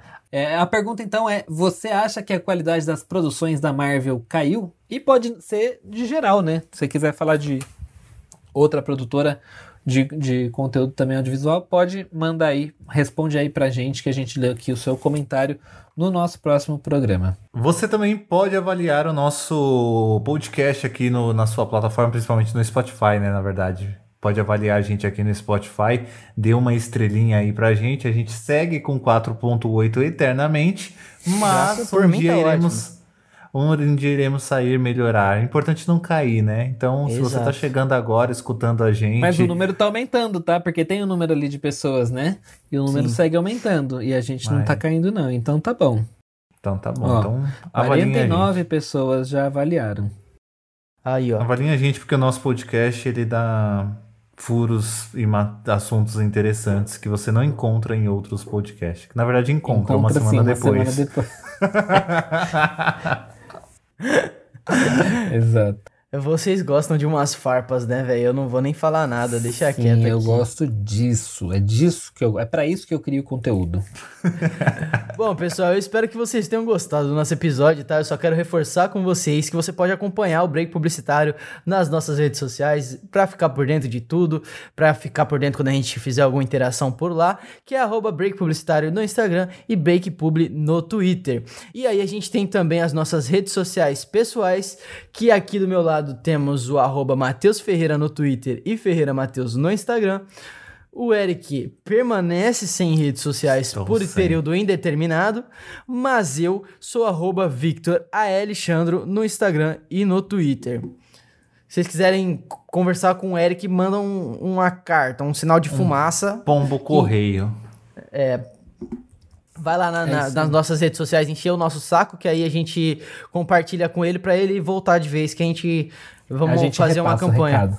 A pergunta então é, você acha que a qualidade das produções da Marvel caiu? E pode ser de geral, né? Se você quiser falar de outra produtora de conteúdo também audiovisual, pode mandar aí, responde aí pra gente, que a gente lê aqui o seu comentário no nosso próximo programa. Você também pode avaliar o nosso podcast aqui na sua plataforma, principalmente no Spotify, né, na verdade. Pode avaliar a gente aqui no Spotify, dê uma estrelinha aí pra gente, a gente segue com 4.8 eternamente, mas um dia iremos sair, melhorar. É importante não cair, né? Então, exato. Se você tá chegando agora, escutando a gente... Mas o número tá aumentando, tá? Porque tem um número ali de pessoas, né? E o número segue aumentando. E a gente não tá caindo, não. Então, tá bom. Ó, então, 49 pessoas já avaliaram. Aí, ó. Avalinha a gente, porque o nosso podcast, ele dá furos e assuntos interessantes que você não encontra em outros podcasts. Na verdade, encontra uma semana depois. Exato. Vocês gostam de umas farpas, né, velho? Eu não vou nem falar nada, deixa quieto aqui. Eu gosto disso, é pra isso que eu crio conteúdo. Bom, pessoal, eu espero que vocês tenham gostado do nosso episódio, tá? Eu só quero reforçar com vocês que você pode acompanhar o Break Publicitário nas nossas redes sociais pra ficar por dentro de tudo, pra ficar por dentro quando a gente fizer alguma interação por lá, que é @breakpublicitário no Instagram e breakpubli no Twitter. E aí a gente tem também as nossas redes sociais pessoais, que aqui do meu lado temos o @MatheusFerreira no Twitter e FerreiraMatheus no Instagram. O Eric permanece sem redes sociais período indeterminado, mas eu sou @VictorALexandro no Instagram e no Twitter. Se vocês quiserem conversar com o Eric, mandam uma carta, um sinal de fumaça. Pombo correio. Vai lá nas nossas redes sociais, encher o nosso saco, que aí a gente compartilha com ele, pra ele voltar de vez, que a gente fazer uma campanha.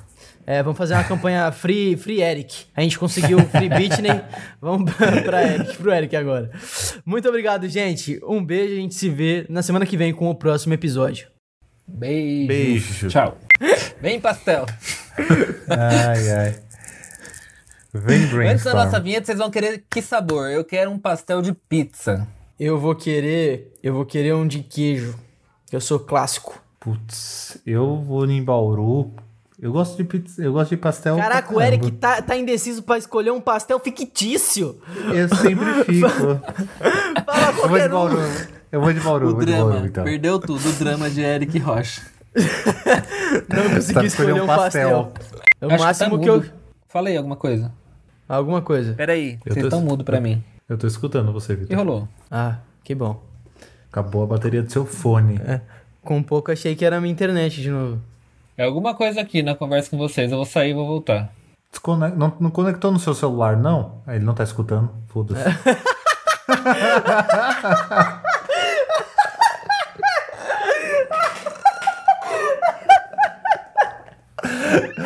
Vamos fazer uma campanha free Eric. A gente conseguiu Free Bitney. Vamos pro Eric agora. Muito obrigado, gente. Um beijo, a gente se vê na semana que vem com o próximo episódio. Beijo. Tchau. Vem, pastel. Ai. Antes da nossa vinheta, vocês vão querer que sabor? Eu quero um pastel de pizza. Eu vou querer um de queijo. Eu sou clássico. Putz, eu vou em Bauru. Eu gosto de pizza, eu gosto de pastel. Caraca, o Eric tá indeciso pra escolher um pastel fictício. Eu sempre fico. Fala qualquer um. Eu vou de Bauru. O drama, então. Perdeu tudo, o drama de Eric Rocha. Não consegui escolher um pastel. É o máximo que eu... Falei alguma coisa. Peraí. Vocês estão mudo pra mim. Eu tô escutando você, Victor. E rolou. Ah, que bom. Acabou a bateria do seu fone. É. Com um pouco achei que era a minha internet de novo. É alguma coisa aqui na conversa com vocês. Eu vou sair e vou voltar. Não conectou no seu celular, não? Ele não tá escutando. Foda-se.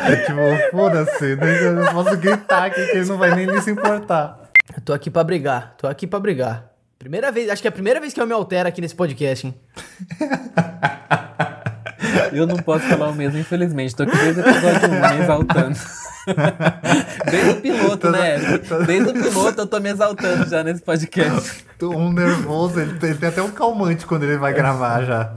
É tipo, foda-se. Eu posso gritar aqui que ele não vai nem se importar. Eu tô aqui pra brigar. Primeira vez, acho que é a primeira vez que eu me altero aqui nesse podcast, hein? Eu não posso falar o mesmo, infelizmente. Tô aqui desde o episódio 1, me exaltando. Desde o piloto, né? Desde o piloto eu tô me exaltando já nesse podcast. Tô nervoso, ele tem até um calmante quando ele vai gravar já.